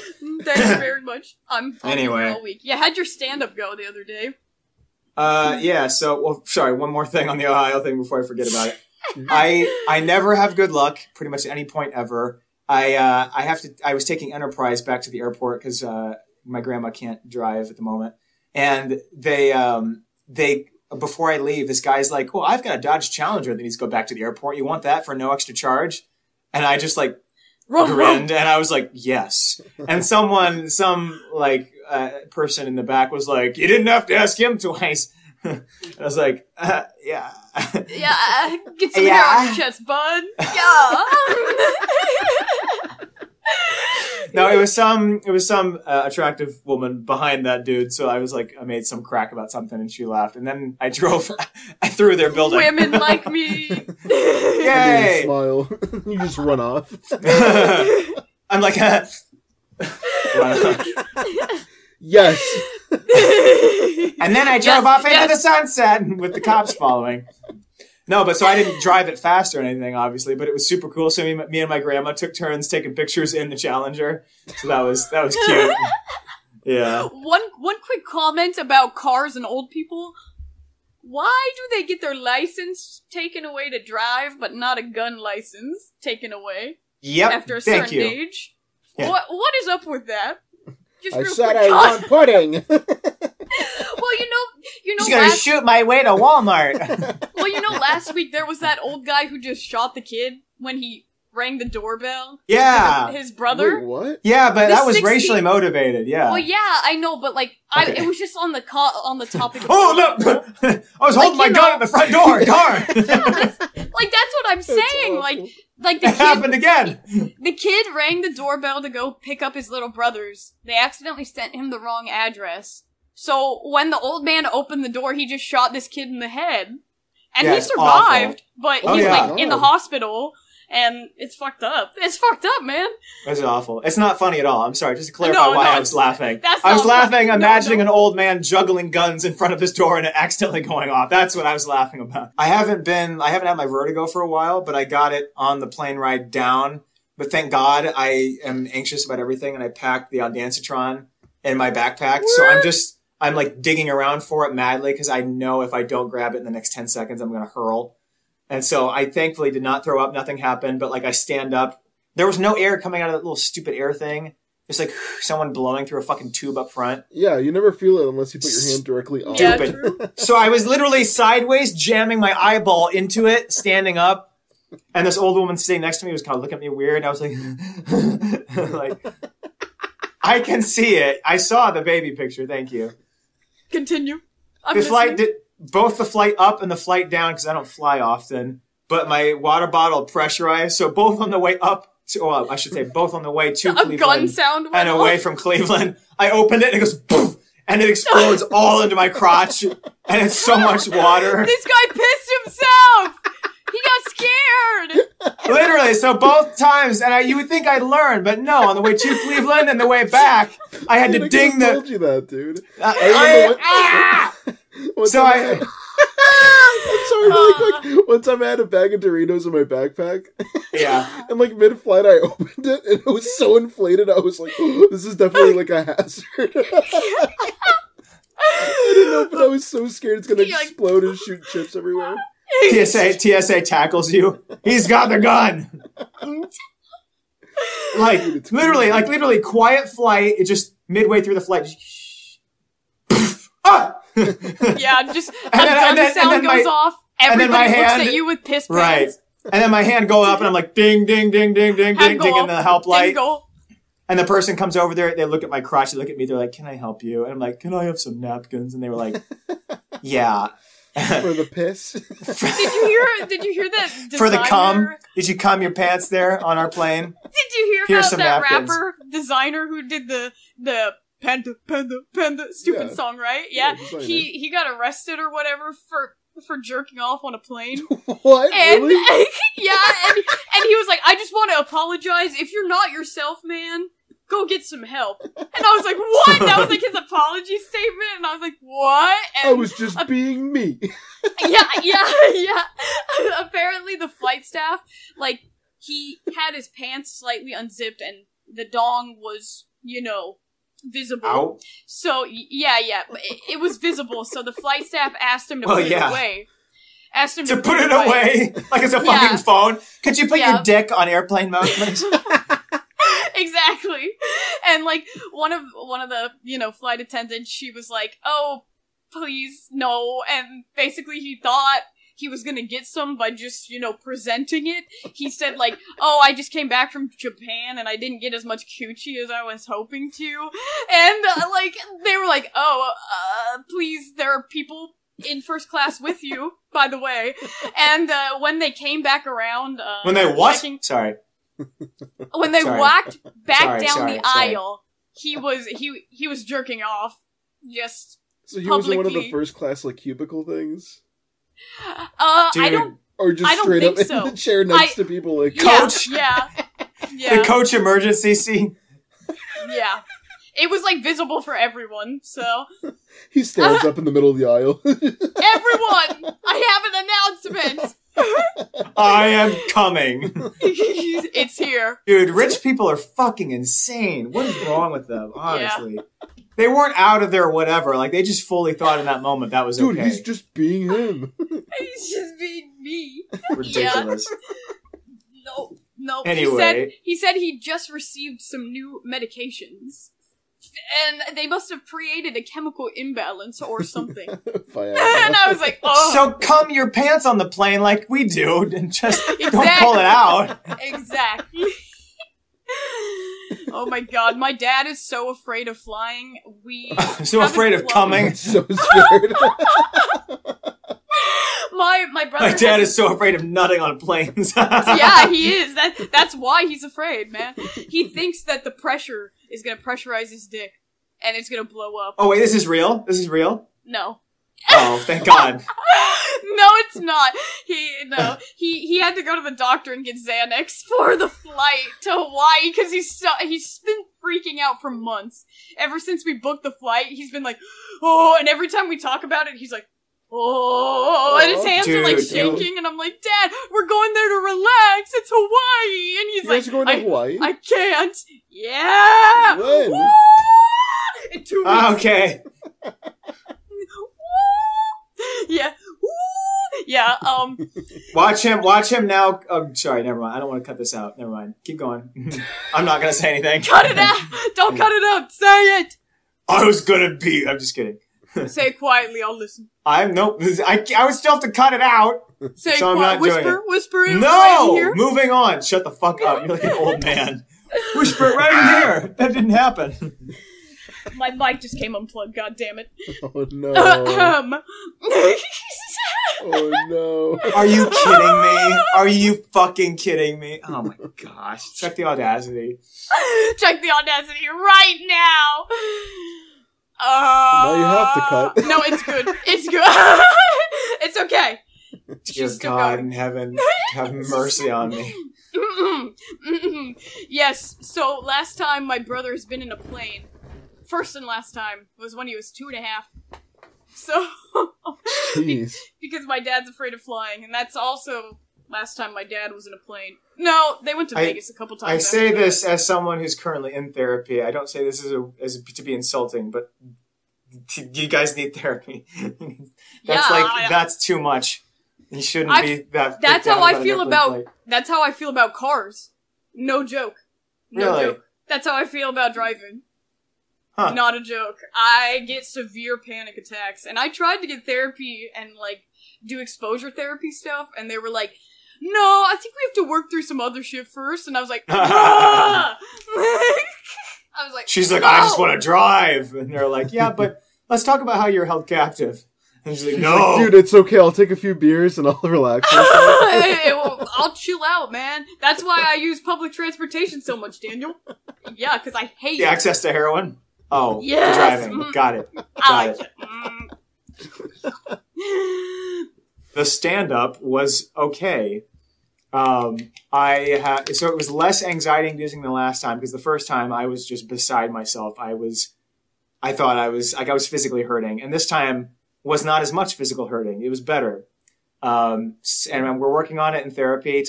Thank you very much. I'm all week. Yeah, how'd your stand-up go the other day? One more thing on the Ohio thing before I forget about it. I never have good luck pretty much at any point ever. I was taking Enterprise back to the airport because my grandma can't drive at the moment. And they before I leave, this guy's like, well, I've got a Dodge Challenger that needs to go back to the airport. You want that for no extra charge? And I just, like, grinned, and I was like, yes. And person in the back was like, you didn't have to ask him twice. I was like, yeah. Yeah, get some hair on your chest, bud. Yeah. No, it was some attractive woman behind that dude. So I was like, I made some crack about something, and she laughed. And then I drove through their building. Women like me. Yay! You smile. You just run off. I'm like, yes. And then I drove off into the sunset with the cops following. No, but so I didn't drive it fast or anything, obviously, but it was super cool. So me and my grandma took turns taking pictures in the Challenger. So that was cute. Yeah. One quick comment about cars and old people. Why do they get their license taken away to drive, but not a gun license taken away? Yep. After a certain age. Yeah. What is up with that? I said I want pudding. Well, you know, she's gonna shoot my way to Walmart. Well, you know, last week there was that old guy who just shot the kid when he rang the doorbell? Yeah. His brother? Wait, what? Yeah, but that was racially motivated, yeah. Well, yeah, I know, but, like, okay. It was just on the topic of... Oh, no! I was holding my gun at the front door, darn! Yeah, that's what I'm saying, like the kid... It happened again! The kid rang the doorbell to go pick up his little brothers. They accidentally sent him the wrong address. So, when the old man opened the door, he just shot this kid in the head. And he survived, but he's, in the hospital... And it's fucked up. It's fucked up, man. That's awful. It's not funny at all. I'm sorry. Just to clarify why I was laughing. I was laughing imagining an old man juggling guns in front of his door and it accidentally going off. That's what I was laughing about. I haven't had my vertigo for a while, but I got it on the plane ride down. But thank God I am anxious about everything and I packed the Audancitron in my backpack. What? So I'm like digging around for it madly because I know if I don't grab it in the next 10 seconds, I'm going to hurl. And so I thankfully did not throw up. Nothing happened. But I stand up. There was no air coming out of that little stupid air thing. It's like someone blowing through a fucking tube up front. Yeah, you never feel it unless you put your hand directly on. Stupid. Yeah, so I was literally sideways jamming my eyeball into it, standing up. And this old woman sitting next to me was kind of looking at me weird. And I was like, I can see it. I saw the baby picture. Thank you. Continue. Both the flight up and the flight down, because I don't fly often, but my water bottle pressurized. So both on the way up to, well, I should say both on the way to Cleveland gun sound and away from Cleveland, I opened it and it goes poof, and it explodes all into my crotch, and it's so much water. This guy pissed himself. He got scared. Literally, so both times, and you would think I'd learn, but no. On the way to Cleveland and the way back, I had to ding the. I told you that, dude. One time I had a bag of Doritos in my backpack. Yeah. And mid-flight I opened it and it was so inflated I was like, oh, this is definitely a hazard. I didn't know, but I was so scared it's gonna explode and shoot chips everywhere. TSA tackles you. He's got the gun. Literally quiet flight, it just midway through the flight ah! Yeah, just a gun sound goes off. Everybody looks at you with piss pants. Right. And then my hand go up and I'm like, ding, ding, ding, ding, ding, ding, ding, in the help light. And the person comes over there. They look at my crotch. They look at me. They're like, can I help you? And I'm like, can I have some napkins? And they were like, yeah. For the piss? Did you hear that designer? For the cum? Did you cum your pants there on our plane? Did you hear about that rapper designer who did the... Panda, panda, panda, stupid song, right? Yeah, he got arrested or whatever for jerking off on a plane. What? And, really? Yeah, and he was like, I just want to apologize. If you're not yourself, man, go get some help. And I was like, what? That was his apology statement. And I was like, what? And I was just being me. Yeah. Apparently the flight staff, he had his pants slightly unzipped and the dong was, visible. Ow. So, yeah. It was visible, so the flight staff asked him to put it away. Asked him to put it away? Like it's a fucking phone? Could you put your dick on airplane mode, please? Exactly. And, one of the, flight attendants, she was like, oh, please, no. And basically he thought he was gonna get some by just, presenting it. He said, oh, I just came back from Japan and I didn't get as much coochie as I was hoping to. And, they were like, oh, please, there are people in first class with you, by the way. And, when they came back around, when they what? When they walked back down the aisle, he was jerking off. Just so he publicly. Was in one of the first class, cubicle things? Dude. I don't think so. In the chair next to people coach. Yeah. The coach emergency scene. Yeah. It was visible for everyone, so. He stands up in the middle of the aisle. Everyone, I have an announcement. I am coming. It's here. Dude, rich people are fucking insane. What is wrong with them, honestly? Yeah. They weren't out of their whatever. They just fully thought in that moment that was okay. Dude, he's just being him. He's just being me. Ridiculous. Yeah. No. Anyway. He said he just received some new medications. And they must have created a chemical imbalance or something. And I was like, oh. So cum your pants on the plane like we do and just don't pull it out. Exactly. Oh my god, my dad is so afraid of flying. We so afraid of coming. So scared. My brother. My dad is so afraid of nutting on planes. Yeah, he is. That's why he's afraid, man. He thinks that the pressure is gonna pressurize his dick, and it's gonna blow up. Oh wait, this is real? This is real? No. Oh, thank God. No, it's not. He had to go to the doctor and get Xanax for the flight to Hawaii because he's been freaking out for months. Ever since we booked the flight, he's been like, oh, and every time we talk about it, he's like, oh, and his hands are like shaking, and I'm like, Dad, we're going there to relax. It's Hawaii, and he's like, going to Hawaii? I can't. Yeah. When? In 2 weeks. Okay. Yeah. Woo! Yeah. Watch him now. Oh, sorry. Never mind. I don't want to cut this out. Never mind. Keep going. I'm not going to say anything. Cut it out. Don't cut it out. Say it. I was going to be. I'm just kidding. Say it quietly. I'll listen. Nope. I would still have to cut it out. Say so it quietly. Whisper it. No. Right in here. Moving on. Shut the fuck up. You're like an old man. Whisper it right in here. That didn't happen. My mic just came unplugged, goddammit. Oh, no. Oh, no. Are you kidding me? Are you fucking kidding me? Oh, my gosh. Check the audacity. Check the audacity right now. Now you have to cut. No, it's good. It's good. It's okay. Dear God in heaven, have mercy on me. Mm-mm. Mm-mm. Yes, so last time my brother's been in a plane. First and last time was when he was 2.5. So, jeez. Because my dad's afraid of flying, and that's also last time my dad was in a plane. No, they went to Vegas a couple times. I say this as someone who's currently in therapy. I don't say this as to be insulting, but you guys need therapy. That's too much. You shouldn't be that. That's how I feel about cars. No joke. No really? Joke. That's how I feel about driving. Huh. Not a joke. I get severe panic attacks, and I tried to get therapy and, do exposure therapy stuff, and they were like, no, I think we have to work through some other shit first, and I was like, ah! I was like, she's like, no! I just want to drive, and they're like, yeah, but let's talk about how you're held captive. And she's like, no. Dude, it's okay, I'll take a few beers and I'll relax. I'll chill out, man. That's why I use public transportation so much, Daniel. Yeah, because I hate the access to heroin. Oh, yes! Driving. Mm. Got it. Mm. The stand-up was okay. So it was less anxiety-inducing than last time, because the first time I was just beside myself. I thought I was physically hurting. And this time was not as much physical hurting. It was better. And we're working on it in therapy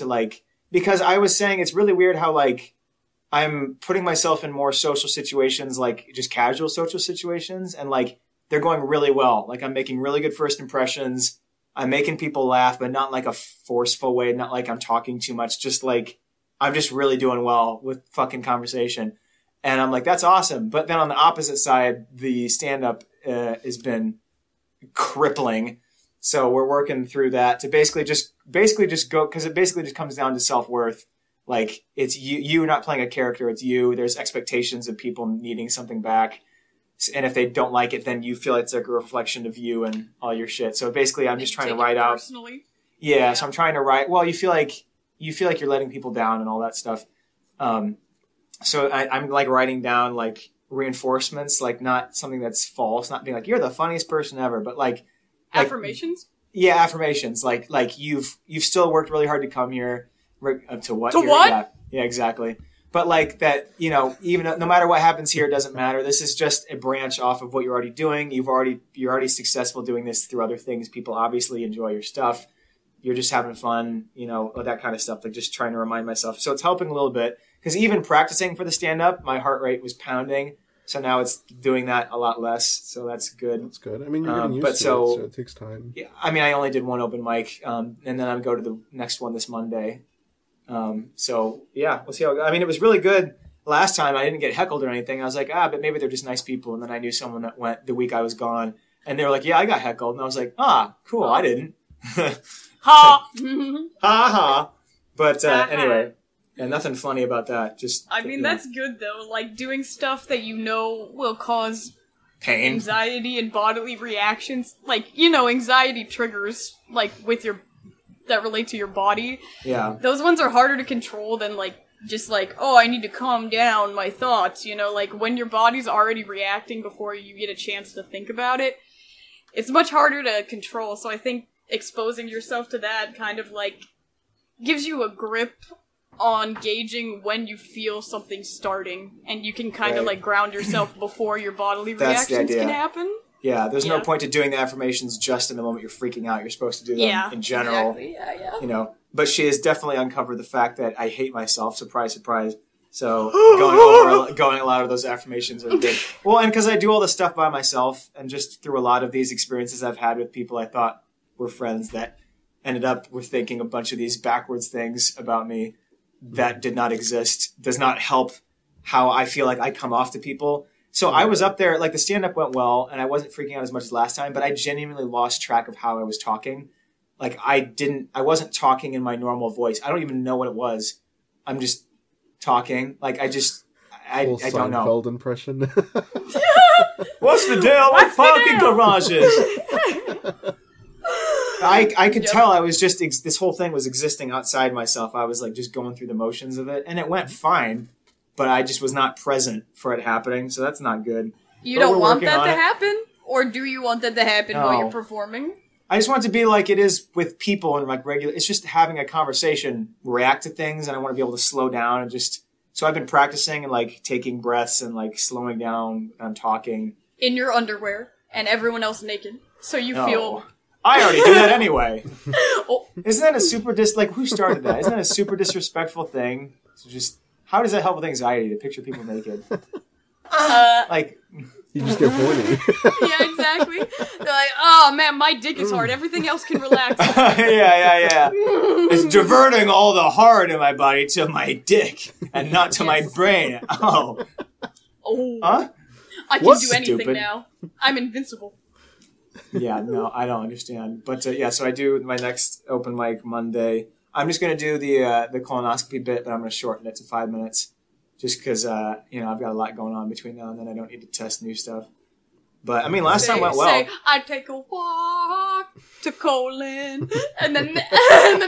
because I was saying it's really weird how, I'm putting myself in more social situations, just casual social situations, and they're going really well. I'm making really good first impressions. I'm making people laugh, but not a forceful way, not I'm talking too much, just I'm just really doing well with fucking conversation. And I'm like, that's awesome. But then on the opposite side, the stand-up has been crippling. So we're working through that to basically just go, because it basically just comes down to self-worth. It's you not playing a character, it's you. There's expectations of people needing something back. And if they don't like it, then you feel it's like a reflection of you and all your shit. So basically, I'm just trying to write out. Personally? Yeah, so I'm trying to write. Well, you feel like you're letting people down and all that stuff. So I'm writing down reinforcements, not something that's false, not being you're the funniest person ever, but affirmations? Yeah, affirmations. You've still worked really hard to come here. To what? To what? Yeah, exactly. But that, even no matter what happens here, it doesn't matter. This is just a branch off of what you're already doing. You're already successful doing this through other things. People obviously enjoy your stuff. You're just having fun, that kind of stuff. Just trying to remind myself. So it's helping a little bit, because even practicing for the stand-up, my heart rate was pounding. So now it's doing that a lot less. So that's good. That's good. I mean, you're getting used to it, so it takes time. Yeah, I mean, I only did one open mic, and then I go to the next one this Monday. So yeah, we'll see how it goes. I mean, it was really good. last time I didn't get heckled or anything. I was like, but maybe they're just nice people. And then I knew someone that went the week I was gone, and they were like, yeah, I got heckled. And I was like, cool, I didn't. But anyway, yeah, nothing funny about that. Just I mean, that's good though. Like doing stuff that you know will cause pain, anxiety, and bodily reactions. Like, you know, anxiety triggers like with your that relate to your body. Yeah, those ones are harder to control than like just like, oh, I need to calm down my thoughts. You know, like when your body's already reacting before you get a chance to think about it, it's much harder to control. So I think exposing yourself to that kind of like gives you a grip on gauging when you feel something starting, and you can kind of like ground yourself before your bodily reactions can happen. Yeah, there's no point to doing the affirmations just in the moment you're freaking out. You're supposed to do them in general. Exactly. Yeah, yeah. You know, but she has definitely uncovered the fact that I hate myself. Surprise, surprise. So going a lot of those affirmations are good. Well, and because I do all this stuff by myself, and just through a lot of these experiences I've had with people I thought were friends that ended up with thinking a bunch of these backwards things about me that did not exist, does not help how I feel like I come off to people. So I was up there, like the stand-up went well, and I wasn't freaking out as much as last time, but I genuinely lost track of how I was talking. Like I wasn't talking in my normal voice. I don't even know what it was. I'm just talking. Like I don't know. Seinfeld impression. What's the deal with parking garages? I could tell I was just, this whole thing was existing outside myself. I was like just going through the motions of it, and it went fine, but I just was not present for it happening. So that's not good. You don't want that to happen? Or do you want that to happen while you're performing? I just want it to be like it is with people and like regular, it's just having a conversation, react to things. And I want to be able to slow down and just, so I've been practicing and like taking breaths and like slowing down and talking. In your underwear and everyone else naked. So you feel... I already do that anyway. Isn't that a super who started that? Isn't that a super disrespectful thing? So just, how does that help with anxiety to picture people naked? You just get horny. Yeah, exactly. They're like, oh man, my dick is hard. Everything else can relax. Yeah. It's diverting all the hard in my body to my dick and not to my brain. Oh. Huh? I can do anything now. I'm invincible. Yeah, no, I don't understand. But so I do my next open mic Monday. I'm just going to do the colonoscopy bit, but I'm going to shorten it to 5 minutes just because, I've got a lot going on between now and then. I don't need to test new stuff. But, I mean, last time went well. I take a walk to colon, and then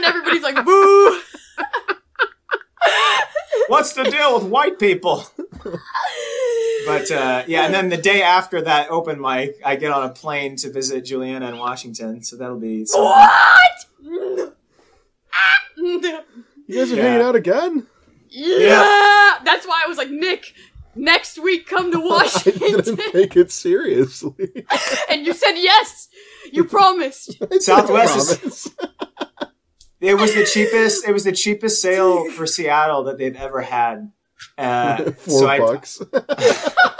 everybody's like, boo! What's the deal with white people? But, and then the day after that open mic, I get on a plane to visit Julianna in Washington, so that'll be something. What? You guys are hanging out again? Yeah! That's why I was like, Nick, next week come to Washington. I didn't take it seriously. And you said yes! You promised! Southwest is... It was the cheapest sale for Seattle that they've ever had. $4.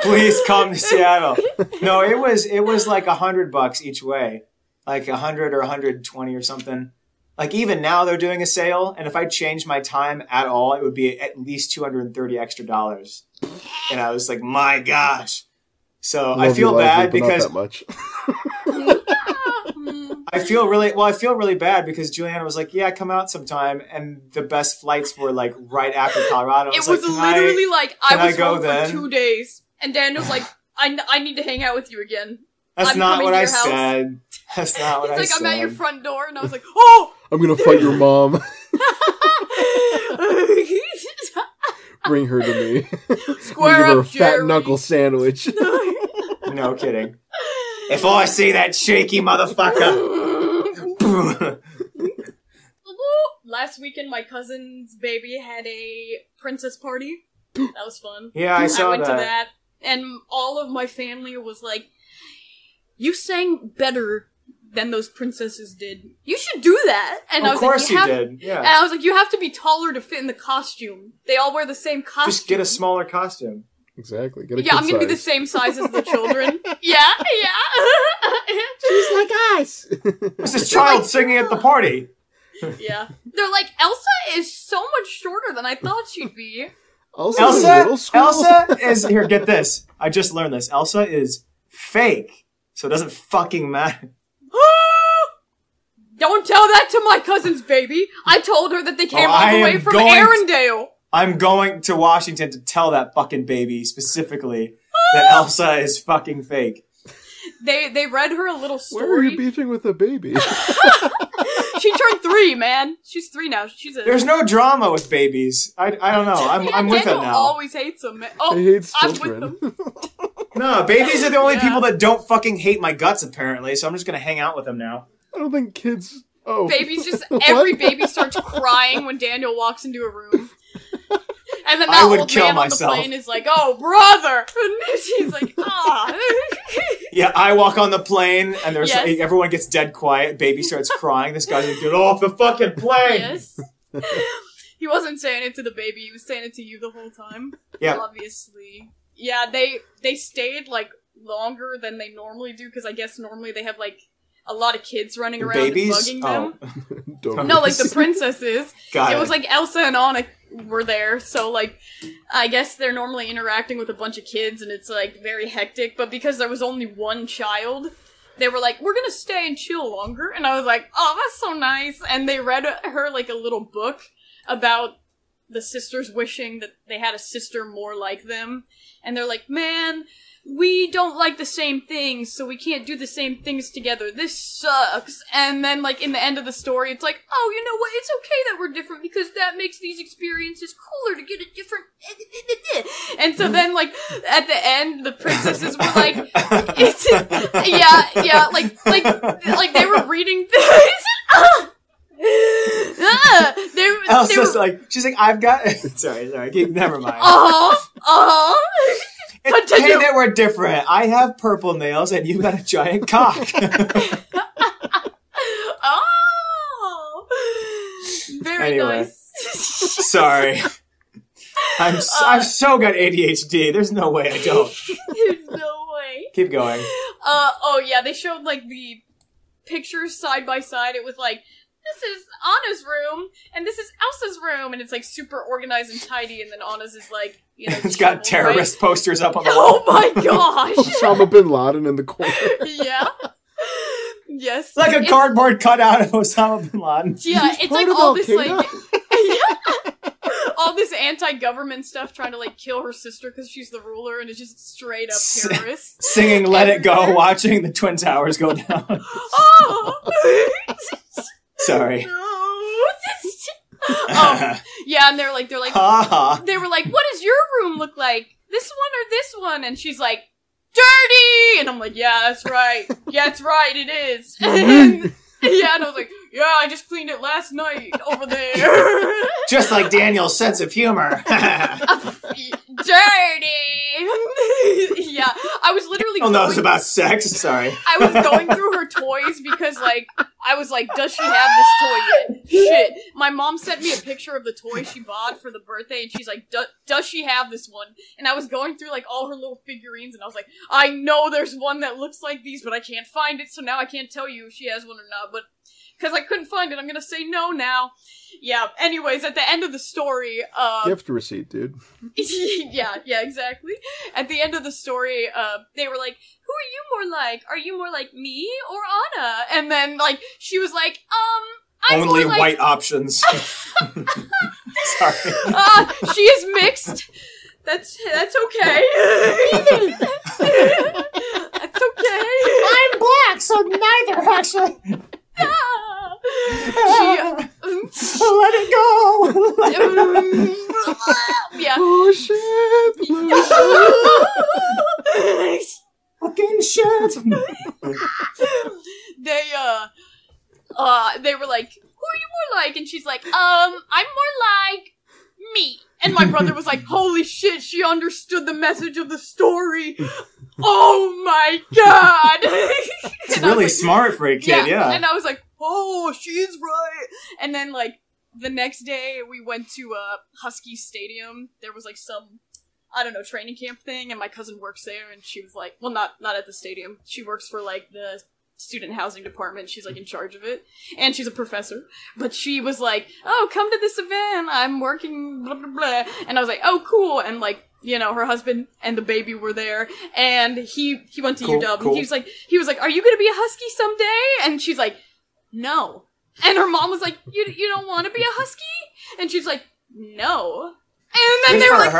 Please come to Seattle. No, it was like $100 each way, like 100 or 120 or something. Like even now they're doing a sale, and if I changed my time at all, it would be at least $230 extra. And I was like, my gosh. So I feel bad because not that much. I feel really bad because Julianna was like, yeah, come out sometime. And the best flights were like right after Colorado. It was literally I was home for 2 days. And Dan was like, I need to hang out with you again. That's not what I said. That's not what I said. He's like, I'm at your front door. And I was like, oh! I'm going to fight your mom. Bring her to me. Square up, Jerry. Give her a fat knuckle sandwich. No kidding. If I see that shaky motherfucker. Last weekend, my cousin's baby had a princess party. That was fun. Yeah, I went to that. And all of my family was like, you sang better than those princesses did. You should do that. And of course you did. Yeah. And I was like, you have to be taller to fit in the costume. They all wear the same costume. Just get a smaller costume. Exactly. I'm going to be the same size as the children. She's like us. There's this child singing at the party. Yeah. They're like, Elsa is so much shorter than I thought she'd be. Elsa is here. Get this. I just learned this. Elsa is fake, so it doesn't fucking matter. Don't tell that to my cousin's baby. I told her that they came all the way from Arendelle. I'm going to Washington to tell that fucking baby specifically that Elsa is fucking fake. They read her a little story. Why were you beefing with the baby? She turned 3, man. She's 3 now. There's no drama with babies. I don't know. I'm with them now. Always hates them. Oh, he hates children. I'm with them. No, babies are the only people that don't fucking hate my guts, apparently, so I'm just going to hang out with them now. I don't think kids... Oh. Babies just... Every baby starts crying when Daniel walks into a room. And then that old man on the plane is like, oh, brother! And she's like, ah. Yeah, I walk on the plane, and there's like, everyone gets dead quiet. Baby starts crying. This guy's like, get off the fucking plane! Yes. He wasn't saying it to the baby. He was saying it to you the whole time. Yeah. Obviously. Yeah, they stayed, like, longer than they normally do, because I guess normally they have, like, a lot of kids running around and bugging them. No, like the princesses. It was like Elsa and Anna were there, so like I guess they're normally interacting with a bunch of kids and it's like very hectic, but because there was only one child, they were like, we're gonna stay and chill longer, and I was like, oh, that's so nice, and they read her like a little book about the sisters wishing that they had a sister more like them, and they're like, man, we don't like the same things, so we can't do the same things together. This sucks. And then, like, in the end of the story, it's like, oh, you know what? It's okay that we're different because that makes these experiences cooler to get a different... And so then, like, at the end, the princesses were like... Like they were reading this. She's like, I've got... Sorry. Never mind. Hey, that we're different. I have purple nails and you got a giant cock. Nice. Sorry. I've so got ADHD. There's no way I don't. There's no way. Keep going. They showed like the pictures side by side. It was like, this is Anna's room, and this is Elsa's room, and it's, like, super organized and tidy, and then Anna's is, like, you know... It's got terrorist posters up on the wall. Oh, my gosh! Osama bin Laden in the corner. Yeah. Yes. Like a cardboard cutout of Osama bin Laden. Yeah, it's, like, all this, like... all this anti-government stuff trying to, like, kill her sister because she's the ruler, and it's just straight-up terrorist. Singing Let It Go, watching the Twin Towers go down. Oh! Sorry. And they're like, they were like, what does your room look like? This one or this one? And she's like, dirty! And I'm like, yeah, that's right, it is. And I was like, yeah, I just cleaned it last night over there. Just like Daniel's sense of humor. Dirty! Yeah, I was literally... Daniel knows about sex, sorry. I was going through her toys because, like, I was like, does she have this toy yet? Shit. My mom sent me a picture of the toy she bought for the birthday, and she's like, does she have this one? And I was going through, like, all her little figurines, and I was like, I know there's one that looks like these, but I can't find it, so now I can't tell you if she has one or not, but... Because I couldn't find it, I'm gonna say no now. Yeah, anyways, at the end of the story... Gift receipt, dude. yeah, exactly. At the end of the story, they were like, who are you more like? Are you more like me or Anna? And then, like, she was like, I'm only more like... white options. Sorry. She is mixed. That's okay. That's okay. I'm black, so neither, actually. Let it go. Yeah. Oh shit! Fucking shit! They were like, "Who are you more like?" And she's like, I'm more like me." And my brother was like, "Holy shit! She understood the message of the story." Oh my god! It's really like, smart for a kid, yeah. And I was like, oh, she's right! And then, like, the next day, we went to Husky Stadium. There was, like, some, I don't know, training camp thing, and my cousin works there, and she was like, well, not at the stadium. She works for, like, the student housing department. She's, like, in charge of it. And she's a professor. But she was like, oh, come to this event. I'm working, blah, blah, blah. And I was like, oh, cool. And, like, you know, her husband and the baby were there. And he went to UW. Cool. And he was like, are you going to be a husky someday? And she's like, no. And her mom was like, you don't want to be a husky? And she's like, no. And then they were like,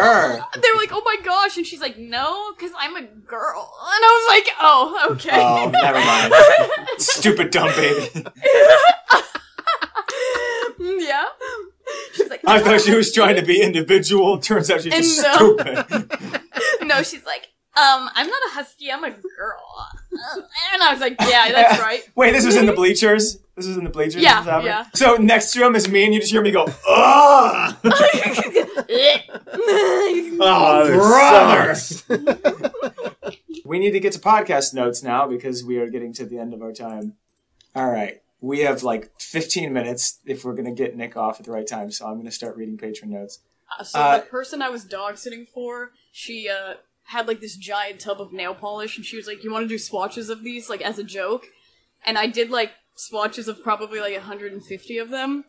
oh my gosh. And she's like, no, because I'm a girl. And I was like, oh, okay. Oh, never mind. Stupid dumb baby. Yeah. She's like, I thought she was trying to be individual. Turns out she's just stupid. No, she's like, I'm not a husky, I'm a girl. And I was like, yeah, that's right. Wait, this was in the bleachers? This is in the bleachers? Yeah, yeah. So next to him is me, and you just hear me go, ugh! Oh, brother! We need to get to podcast notes now, because we are getting to the end of our time. All right. We have, like, 15 minutes if we're going to get Nick off at the right time, so I'm going to start reading patron notes. So the person I was dog-sitting for, she, had, like, this giant tub of nail polish, and she was like, you want to do swatches of these, like, as a joke? And I did, like, swatches of probably, like, 150 of them.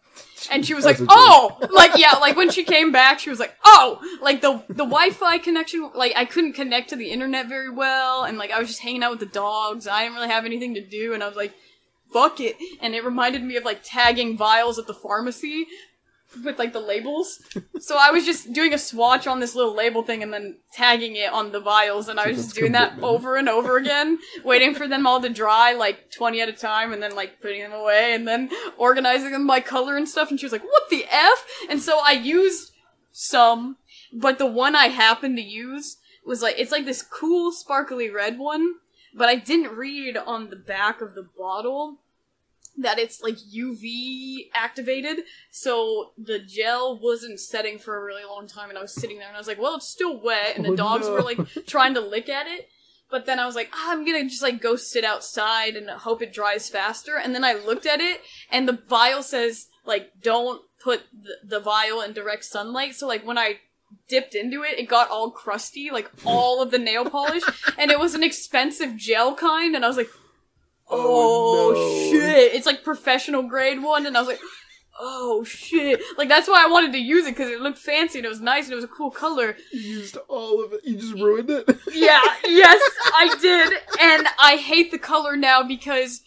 And she was like, oh! Like, yeah, like, when she came back, she was like, oh! Like, the Wi-Fi connection, like, I couldn't connect to the internet very well, and, like, I was just hanging out with the dogs, I didn't really have anything to do, and I was like, fuck it! And it reminded me of, like, tagging vials at the pharmacy with, like, the labels. So I was just doing a swatch on this little label thing and then tagging it on the vials, and I was just doing that over and over again, waiting for them all to dry, like, 20 at a time, and then, like, putting them away, and then organizing them by color and stuff, and she was like, what the F? And so I used some, but the one I happened to use was, like, it's, like, this cool sparkly red one, but I didn't read on the back of the bottle that it's, like, UV activated, so the gel wasn't setting for a really long time, and I was sitting there, and I was like, well, it's still wet, and the dogs were, like, trying to lick at it, but then I was like, I'm gonna just, like, go sit outside and hope it dries faster, and then I looked at it, and the vial says, like, don't put the vial in direct sunlight, so, like, when I dipped into it, it got all crusty, like, all of the nail polish, and it was an expensive gel kind, and I was like, Oh, no. Shit. It's, like, professional grade one, and I was like, oh, shit. Like, that's why I wanted to use it, because it looked fancy, and it was nice, and it was a cool color. You used all of it. You just ruined it. Yeah, yes, I did. And I hate the color now, because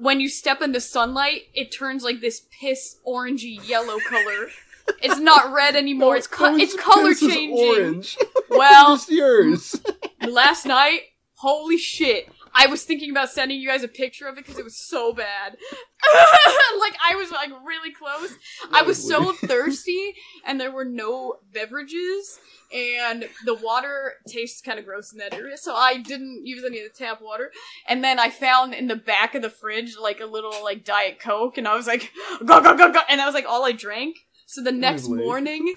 when you step into sunlight, it turns, like, this piss-orangey-yellow color. It's not red anymore. No, it's color-changing. Orange. Well, it's yours. Last night, holy shit. I was thinking about sending you guys a picture of it because it was so bad. Like, I was, like, really close. I was so thirsty, and there were no beverages, and the water tastes kind of gross in that area, so I didn't use any of the tap water. And then I found in the back of the fridge, like, a little, like, Diet Coke, and I was like, go, go, go, go, and that was, like, all I drank. So the next morning...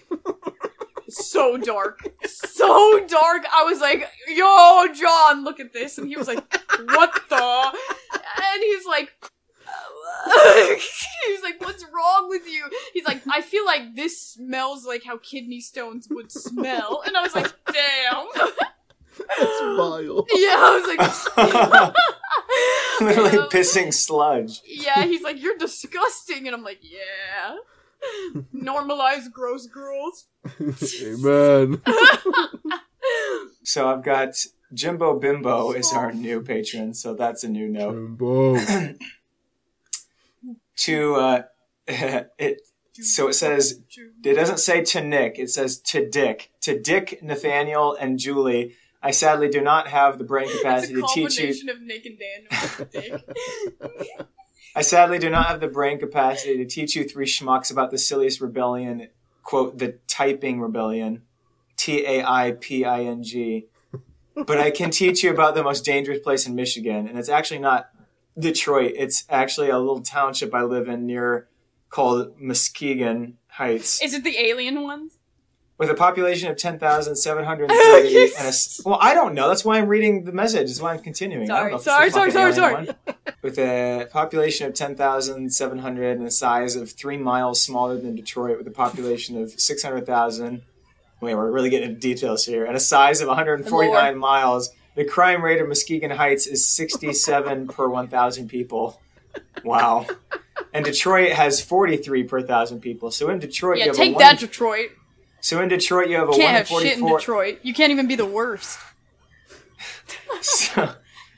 So dark. I was like, yo, John, look at this. And he was like, what the? And he's like, what's wrong with you? He's like, I feel like this smells like how kidney stones would smell. And I was like, damn. That's vile. Yeah, I was like. Literally pissing sludge. Yeah, he's like, you're disgusting. And I'm like, yeah. Normalize gross girls. Amen. So I've got Jimbo Bimbo is our new patron, so that's a new note. Jimbo. So it says, it doesn't say to Nick, it says to Dick. To Dick, Nathaniel, and Julie, I sadly do not have the brain capacity to teach you. It's a combination of Nick and Daniel and Dick. I sadly do not have the brain capacity to teach you three schmucks about the silliest rebellion, quote, the typing rebellion, Taiping, but I can teach you about the most dangerous place in Michigan, and it's actually not Detroit. It's actually a little township I live in near called Muskegon Heights. Is it the alien ones? With a population of 10,730 well, I don't know. That's why I'm reading the message. That's why I'm continuing. Sorry. With a population of 10,700 and a size of 3 miles smaller than Detroit, with a population of 600,000. Wait, we're really getting into details here. And a size of 149 miles The crime rate of Muskegon Heights is 67 per 1,000 people. Wow. And Detroit has 43 per 1,000 people. So in Detroit, yeah, you have take that, Detroit. So in Detroit, you have a 1 in 44. You can't have shit in Detroit. You can't even be the worst.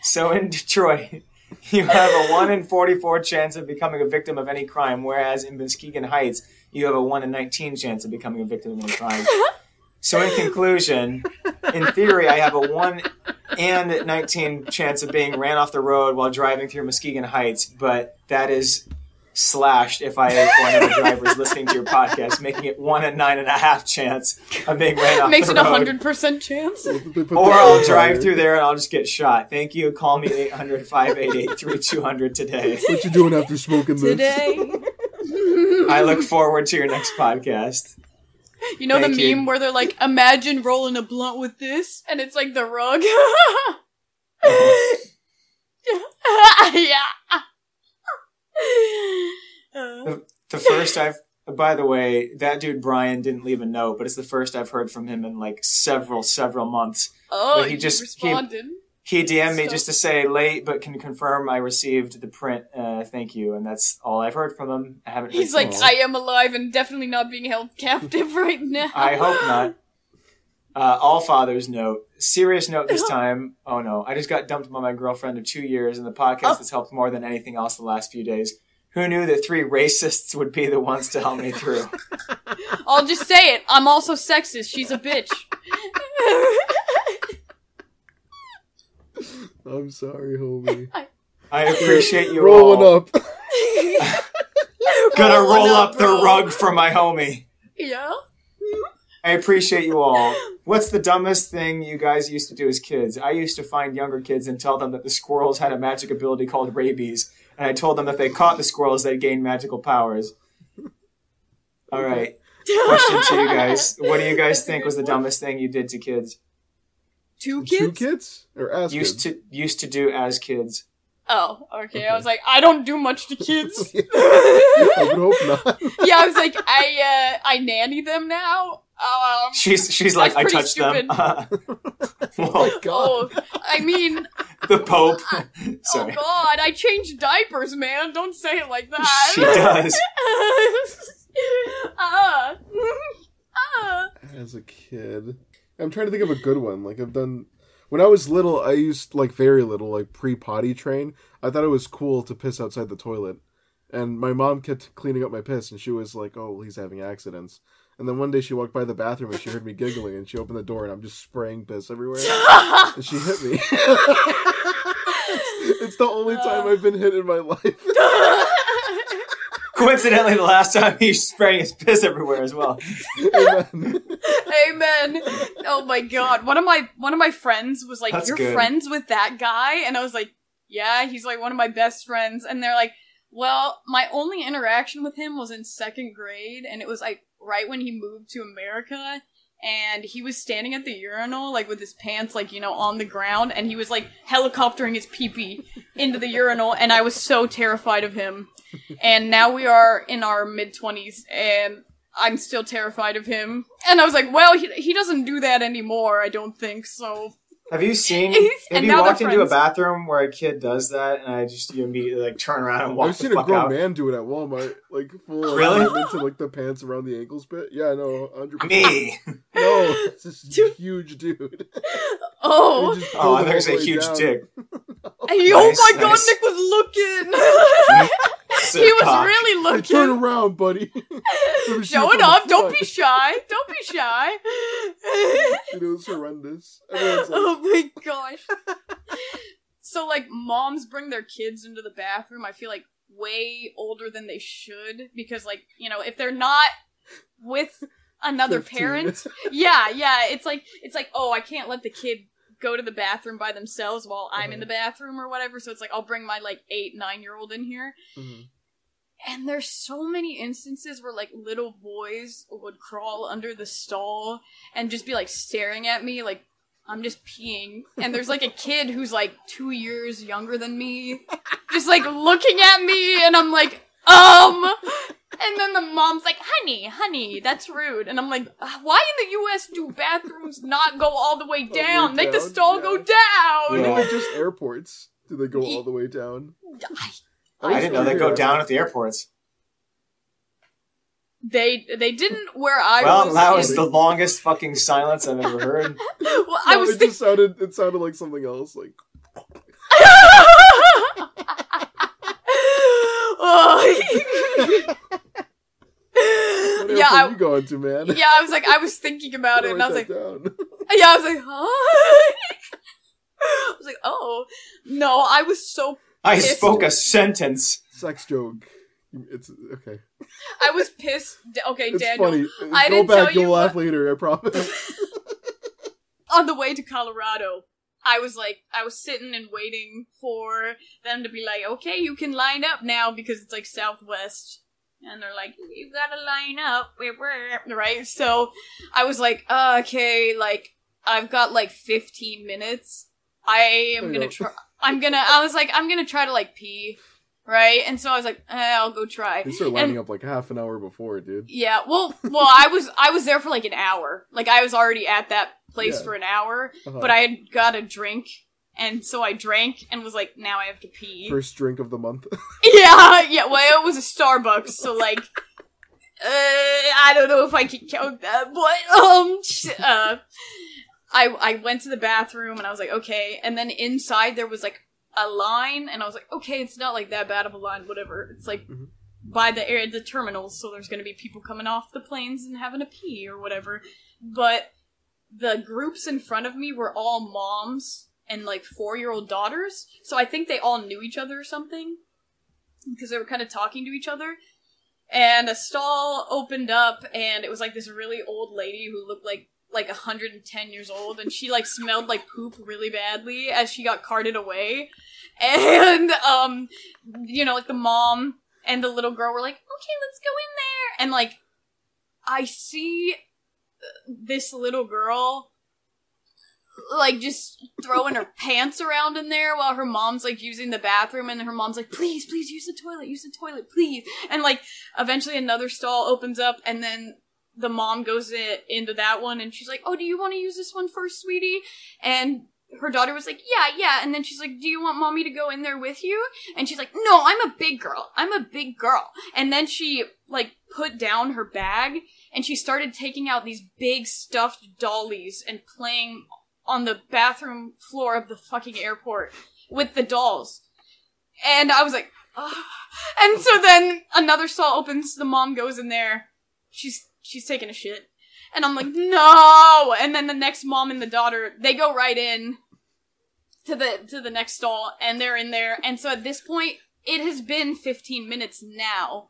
So in Detroit, you have a 1 in 44 chance of becoming a victim of any crime, whereas in Muskegon Heights, you have a 1 in 19 chance of becoming a victim of any crime. So in conclusion, in theory, I have a 1 in 19 chance of being ran off the road while driving through Muskegon Heights, but that is slashed if I have one of the drivers listening to your podcast, making it 1 in 9.5 chance of being ran off the road. Makes it 100% chance? Or I'll drive through there and I'll just get shot. Thank you. Call me 800-588-3200 today. What you doing after smoking this? Today. I look forward to your next podcast. You know Thank the meme you. Where they're like, imagine rolling a blunt with this, and it's like the rug. The first I've. By the way, that dude Brian didn't leave a note, but it's the first I've heard from him in like several months. Oh, but he responded. He DM'd me just to say late, but can confirm I received the print. Thank you, and that's all I've heard from him. I haven't. He's like, I am alive and definitely not being held captive right now. I hope not. All father's note, serious note this time. Oh no, I just got dumped by my girlfriend of 2 years, and the podcast has helped more than anything else the last few days. Who knew that 3 racists would be the ones to help me through? I'll just say it. I'm also sexist. She's a bitch. I'm sorry, homie. I appreciate you rolling all. Up. Gonna roll up the rug for my homie. Yeah. I appreciate you all. What's the dumbest thing you guys used to do as kids? I used to find younger kids and tell them that the squirrels had a magic ability called rabies, and I told them if they caught the squirrels, they'd gain magical powers. All right. Question to you guys. What do you guys think was the dumbest thing you did to kids? Two kids? Or as used kids? Used to do as kids. Oh, okay. I was like, I don't do much to kids. Yeah, I hope not. Yeah, I was like, I nanny them now. She's like, I touched them. Oh my God. Oh, I mean, the Pope. Oh God, I changed diapers, man. Don't say it like that. She does. As a kid. I'm trying to think of a good one. Like, I've done... When I was little, I used, like, very little, like, pre-potty train. I thought it was cool to piss outside the toilet. And my mom kept cleaning up my piss, and she was like, oh, well, he's having accidents. And then one day she walked by the bathroom, and she heard me giggling, and she opened the door, and I'm just spraying piss everywhere. And she hit me. It's the only time I've been hit in my life. Coincidentally, the last time he spraying his piss everywhere as well. Amen. Oh my God. One of my friends was like, You're good. Friends with that guy? And I was like, yeah, he's like one of my best friends. And they're like, well, my only interaction with him was in 2nd grade. And it was like right when he moved to America. And he was standing at the urinal, like, with his pants, like, you know, on the ground. And he was, like, helicoptering his pee-pee into the urinal. And I was so terrified of him. And now we are in our mid-20s, and I'm still terrified of him. And I was like, well, he doesn't do that anymore, I don't think, so... Have you seen... Have you walked into a bathroom where a kid does that, and you immediately, like, turn around and walk the fuck out? I've seen a grown man do it at Walmart. Like, full... Really? Into, like, the pants around the ankles bit. Yeah, no, 100%. Me! No, it's this huge dude. Oh. Oh, there's a huge dick. Hey, oh my God, Nick was looking! He was really looking. Hey, turn around, buddy. Show it off. Don't be shy. Don't be shy. It was horrendous. Like, oh my gosh. So, like, moms bring their kids into the bathroom, I feel like, way older than they should. Because, like, you know, if they're not with another 15. Parent. Yeah. It's like, oh, I can't let the kid go to the bathroom by themselves while I'm in the bathroom or whatever, so it's like I'll bring my like 8-9-year-old in here. And there's so many instances where like little boys would crawl under the stall and just be like staring at me like I'm just peeing, and there's like a kid who's like 2 years younger than me just like looking at me, and I'm like, And then the mom's like, honey, that's rude. And I'm like, why in the U.S. do bathrooms not go all the way down? Make the stall go down. Yeah. Well, just airports. Do they go all the way down? I didn't know they go down at the airports. They didn't where I was. Well, that was the longest fucking silence I've ever heard. Well, I was thinking... It sounded like something else, like... Yeah, I, going to, man? Yeah, I was like, I was thinking about it, and I was like, yeah, I was like, huh? I was like, oh no, I was so. Pissed. I spoke a sentence. Sex joke. It's okay. I was pissed. Okay, it's Daniel. Funny. I didn't tell you. Go back. You'll laugh later. I promise. On the way to Colorado. I was sitting and waiting for them to be like, okay, you can line up now, because it's like Southwest. And they're like, you gotta line up, right? So I was like, okay, like, I've got like 15 minutes. I'm gonna try to like pee, right? And so I was like, I'll go try. They started lining up like half an hour before, dude. Yeah, well, I was there for like an hour. Like, I was already at that place for an hour, but I had got a drink, and so I drank and was like, now I have to pee. First drink of the month. yeah, well, it was a Starbucks, so like, I don't know if I can count that, but, I went to the bathroom, and I was like, okay, and then inside there was like a line, and I was like, okay, it's not like that bad of a line, whatever, it's like, by the air, the terminals, so there's gonna be people coming off the planes and having a pee or whatever, but... The groups in front of me were all moms and, like, 4-year-old daughters, so I think they all knew each other or something, because they were kind of talking to each other, and a stall opened up, and it was, like, this really old lady who looked like 110 years old, and she, like, smelled like poop really badly as she got carted away, and, you know, like, the mom and the little girl were like, okay, let's go in there, and, like, I see... this little girl, like, just throwing her pants around in there while her mom's, like, using the bathroom, and her mom's like, please, use the toilet, please. And, like, eventually another stall opens up, and then the mom goes into that one, and she's like, oh, do you want to use this one first, sweetie? And her daughter was like, yeah, and then she's like, do you want mommy to go in there with you? And she's like, no, I'm a big girl. And then she, like, put down her bag, and she started taking out these big stuffed dollies and playing on the bathroom floor of the fucking airport with the dolls. And I was like, oh. And so then another stall opens, the mom goes in there, she's taking a shit. And I'm like, no! And then the next mom and the daughter, they go right in to the next stall, and they're in there. And so at this point, it has been 15 minutes now.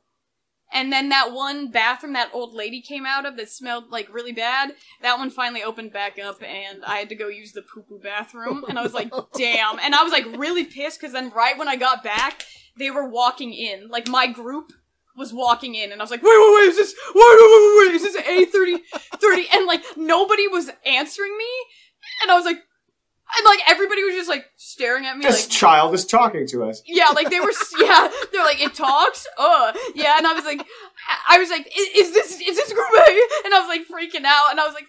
And then that one bathroom that old lady came out of that smelled, like, really bad, that one finally opened back up, and I had to go use the poo-poo bathroom. And I was like, damn. And I was, like, really pissed, because then right when I got back, they were walking in. Like, my group was walking in, and I was like, wait, is this A30? And, like, nobody was answering me, and I was like, and, like, everybody was just, like, staring at me. This child is talking to us. Yeah, like, they were, yeah, they're like, it talks? Yeah, and I was like, is this group A? And I was, like, freaking out, and I was like,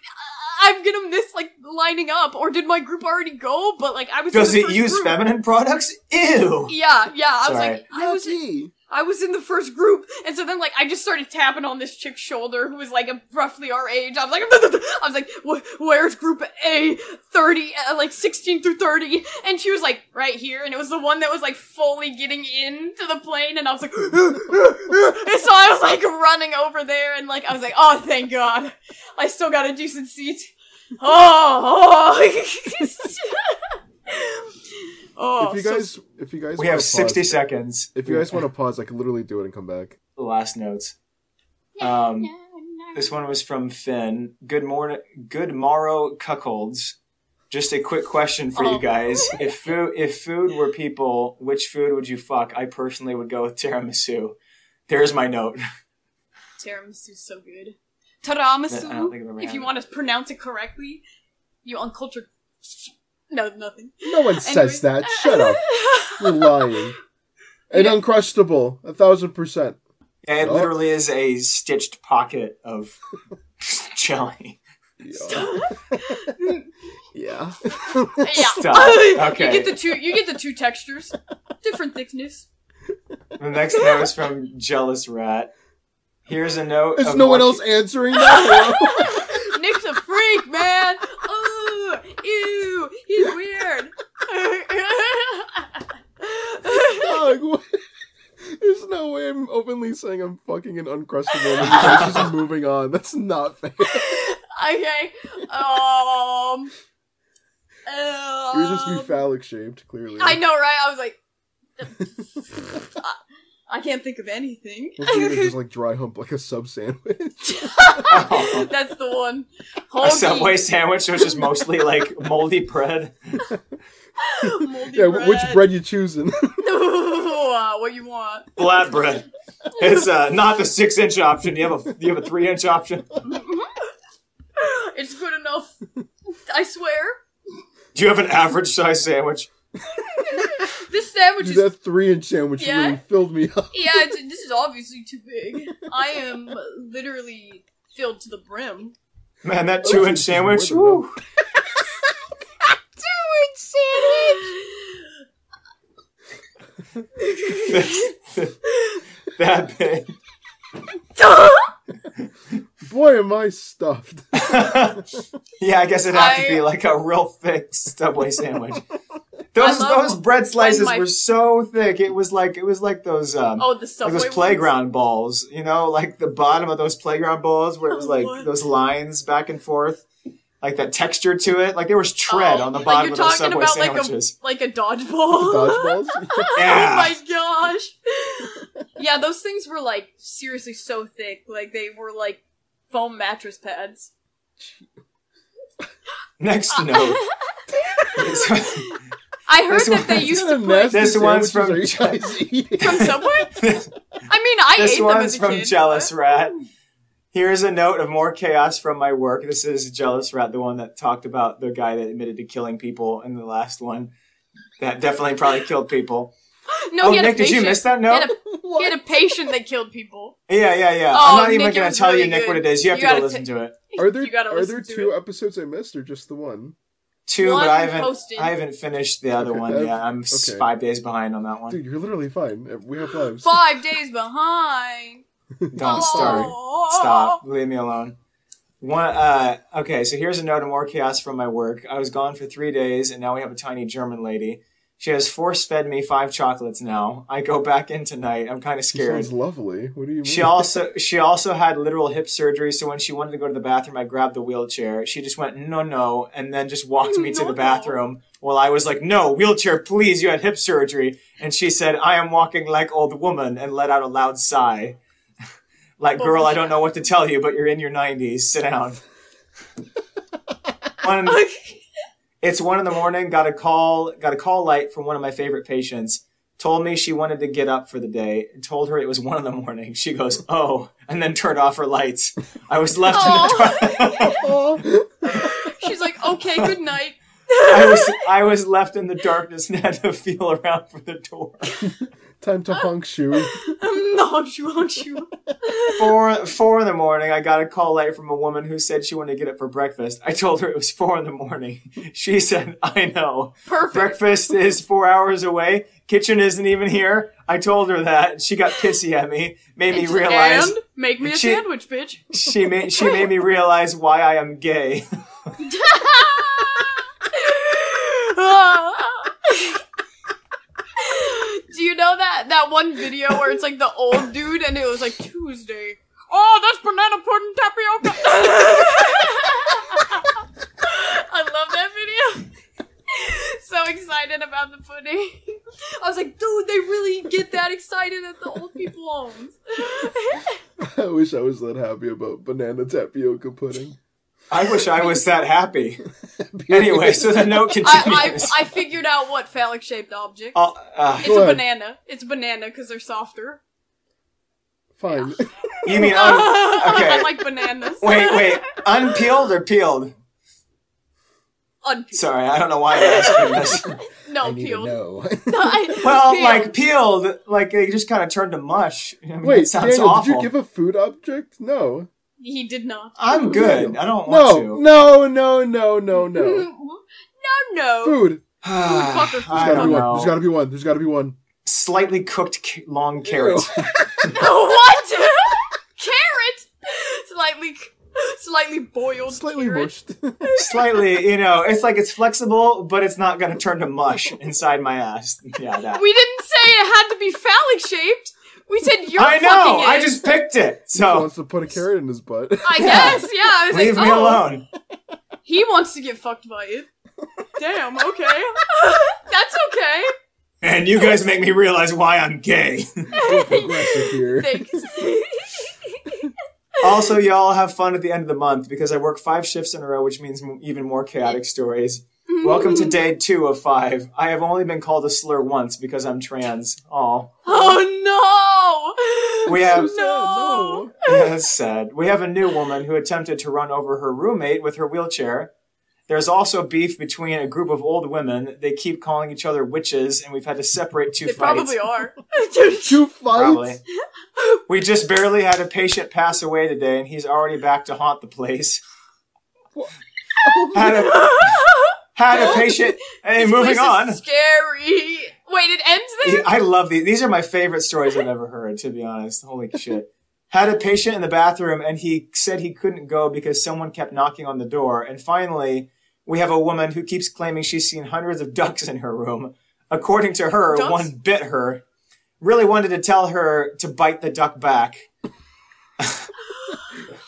I'm gonna miss, like, lining up, or did my group already go? But, like, I was does it use group. Feminine products? Ew! Yeah, I was like, I was in the first group, and so then, like, I just started tapping on this chick's shoulder, who was, like, roughly our age. I was like, where's group A, 30, like, 16 through 30? And she was, like, right here, and it was the one that was, like, fully getting into the plane, and I was like, and so I was, like, running over there, and, like, I was like, oh, thank God. I still got a decent seat. Oh, if you guys we have pause, 60 seconds. If you guys want to pause, I can literally do it and come back. The last notes. This one was from Finn. Good morrow, cuckolds. Just a quick question for you guys: if food were people, which food would you fuck? I personally would go with tiramisu. There's my note. Tiramisu's so good. Tiramisu. If you want to pronounce it correctly, you uncultured. No, nothing. No one says that. Shut up. You're lying. And Uncrustable, 1,000%. Yeah, it literally is a stitched pocket of jelly. Stop. Yeah. Stop. Okay. You get the two textures, different thickness. The next note is from Jealous Rat. Here's a note. Is no one else answering that? Nick's a freak, man. Oh, ew, he's weird. Dog, there's no way I'm openly saying I'm fucking an Uncrustable. I'm just moving on. That's not fair. Okay. Yours just be phallic shaped, clearly. I know, right? I was like, I can't think of anything. Just like dry hump, like a sub sandwich. Oh. That's the one. Holy. A Subway sandwich, which is mostly like moldy bread. Moldy bread. Which bread you choosing? What you want? Flat bread. It's not the 6-inch option. You have a 3-inch option. It's good enough. I swear. Do you have an average size sandwich? This sandwich is... That 3-inch sandwich really filled me up. Yeah, this is obviously too big. I am literally filled to the brim. Man, that 2-inch sandwich? 2-inch sandwich! That big. Boy, am I stuffed. Yeah, I guess it'd have to be like a real thick Subway sandwich. Those bread slices were so thick. It was like those the Subway like those playground balls, you know, like the bottom of those playground balls where it was like those lines back and forth, like that texture to it. Like there was tread on the bottom of those Subway sandwiches. Like a dodgeball. Yeah. Oh my gosh. Yeah, those things were like seriously so thick. Like they were like foam mattress pads. Next note. I heard that they used to put... This one's from... From Subway? I ate them as a kid. This one's from Jealous Rat. Here's a note of more chaos from my work. This is Jealous Rat, the one that talked about the guy that admitted to killing people in the last one. That definitely probably killed people. No, he had Nick, a patient. Did you miss that note? He had a patient that killed people. Yeah. Oh, I'm not even going to tell you, Nick, what it is. You have to go listen to it. Are there two episodes I missed or just the one? Two, but I haven't finished the other one. Yeah, I'm 5 days behind on that one. Dude, you're literally fine. We have lives. 5 days behind. Don't start. Stop. Leave me alone. Okay, so here's a note of more chaos from my work. I was gone for 3 days, and now we have a tiny German lady. She has force-fed me 5 chocolates now. I go back in tonight. I'm kind of scared. She sounds lovely. What do you mean? She also had literal hip surgery, so when she wanted to go to the bathroom, I grabbed the wheelchair. She just went, no, and then just walked me to the bathroom while I was like, no, wheelchair, please, you had hip surgery. And she said, I am walking like old woman, and let out a loud sigh. Like, girl, I don't know what to tell you, but you're in your 90s. Sit down. It's 1 a.m, got a call light from one of my favorite patients, told me she wanted to get up for the day, and told her it was 1 a.m. She goes, oh, and then turned off her lights. I was left in the dark. She's like, okay, good night. I was left in the darkness and had to feel around for the door. Time to honk shoe. 4 a.m, I got a call late from a woman who said she wanted to get up for breakfast. I told her it was 4 a.m. She said, I know. Perfect. Breakfast is 4 hours away. Kitchen isn't even here. I told her that. She got pissy at me. Made me realize. And make me a sandwich, bitch. She made me realize why I am gay. Do you know that one video where it's like the old dude and it was like Tuesday? Oh, that's banana pudding tapioca. I love that video. So excited about the pudding. I was like, dude, they really get that excited at the old people homes. I wish I was that happy about banana tapioca pudding. I wish I was that happy. Anyway, so the note continues. I figured out what phallic-shaped object. It's a banana. It's a banana because they're softer. Fine. You mean... Okay. I like bananas. Wait. Unpeeled or peeled? on Peeled. Sorry, I don't know why I asked you this. No, Peeled. Peeled, like they just kind of turned to mush. I mean, wait, Daniel, awful. Did you give a food object? No. He did not. I'm good. I don't want to. No. Food. Food. There's gotta be one. Slightly cooked long carrot. What? Carrot? Slightly boiled. Slightly mushed. Slightly, it's like it's flexible, but it's not gonna turn to mush inside my ass. Yeah, that. We didn't say it had to be phallic shaped. We said you're fucking it. I know. I just picked it. So he wants to put a carrot in his butt. I guess. Yeah. I was Leave me alone. He wants to get fucked by it. Damn. Okay. That's okay. And you guys make me realize why I'm gay. Thanks. Also, y'all have fun at the end of the month because I work 5 shifts in a row, which means even more chaotic stories. Welcome to day 2 of 5. I have only been called a slur once because I'm trans. Aw. Oh, no! Yeah, that's sad. We have a new woman who attempted to run over her roommate with her wheelchair. There's also beef between a group of old women. They keep calling each other witches, and we've had to separate 2 fights. They probably are. 2 fights? Probably. We just barely had a patient pass away today, and he's already back to haunt the place. Had a patient. Hey, this moving place on. Is scary. Wait, it ends there? I love these. These are my favorite stories I've ever heard, to be honest. Holy shit. Had a patient in the bathroom, and he said he couldn't go because someone kept knocking on the door. And finally, we have a woman who keeps claiming she's seen hundreds of ducks in her room. According to her, ducks? One bit her. Really wanted to tell her to bite the duck back.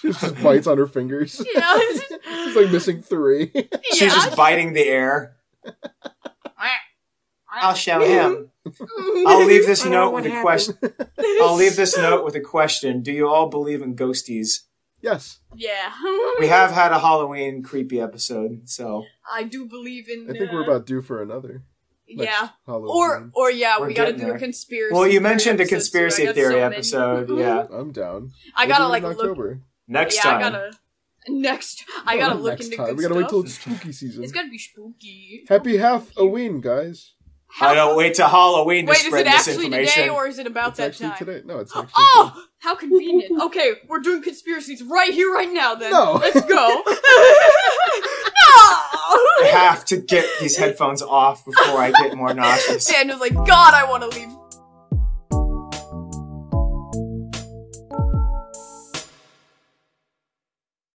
She just bites on her fingers. Yeah. She's like missing 3. She's just biting the air. I'll show him. I'll leave this note with a question. Do you all believe in ghosties? Yes. Yeah. We have had a Halloween creepy episode, so I do believe in. I think we're about due for another. Yeah. Halloween. Or we got to do a conspiracy. Well, you mentioned a conspiracy theory episode. Yeah, I'm down. I gotta like look. Next time. I gotta look into good stuff. We gotta wait till it's spooky season. It's gotta be spooky. Happy half-Halloween, guys. I don't wait till Halloween to spread this information. Wait, is it actually today or is it about that time? Today. No, it's actually today. How convenient. Okay, we're doing conspiracies right here, right now, then. No. Let's go. I have to get these headphones off before I get more nauseous. Daniel's like, God, I want to leave.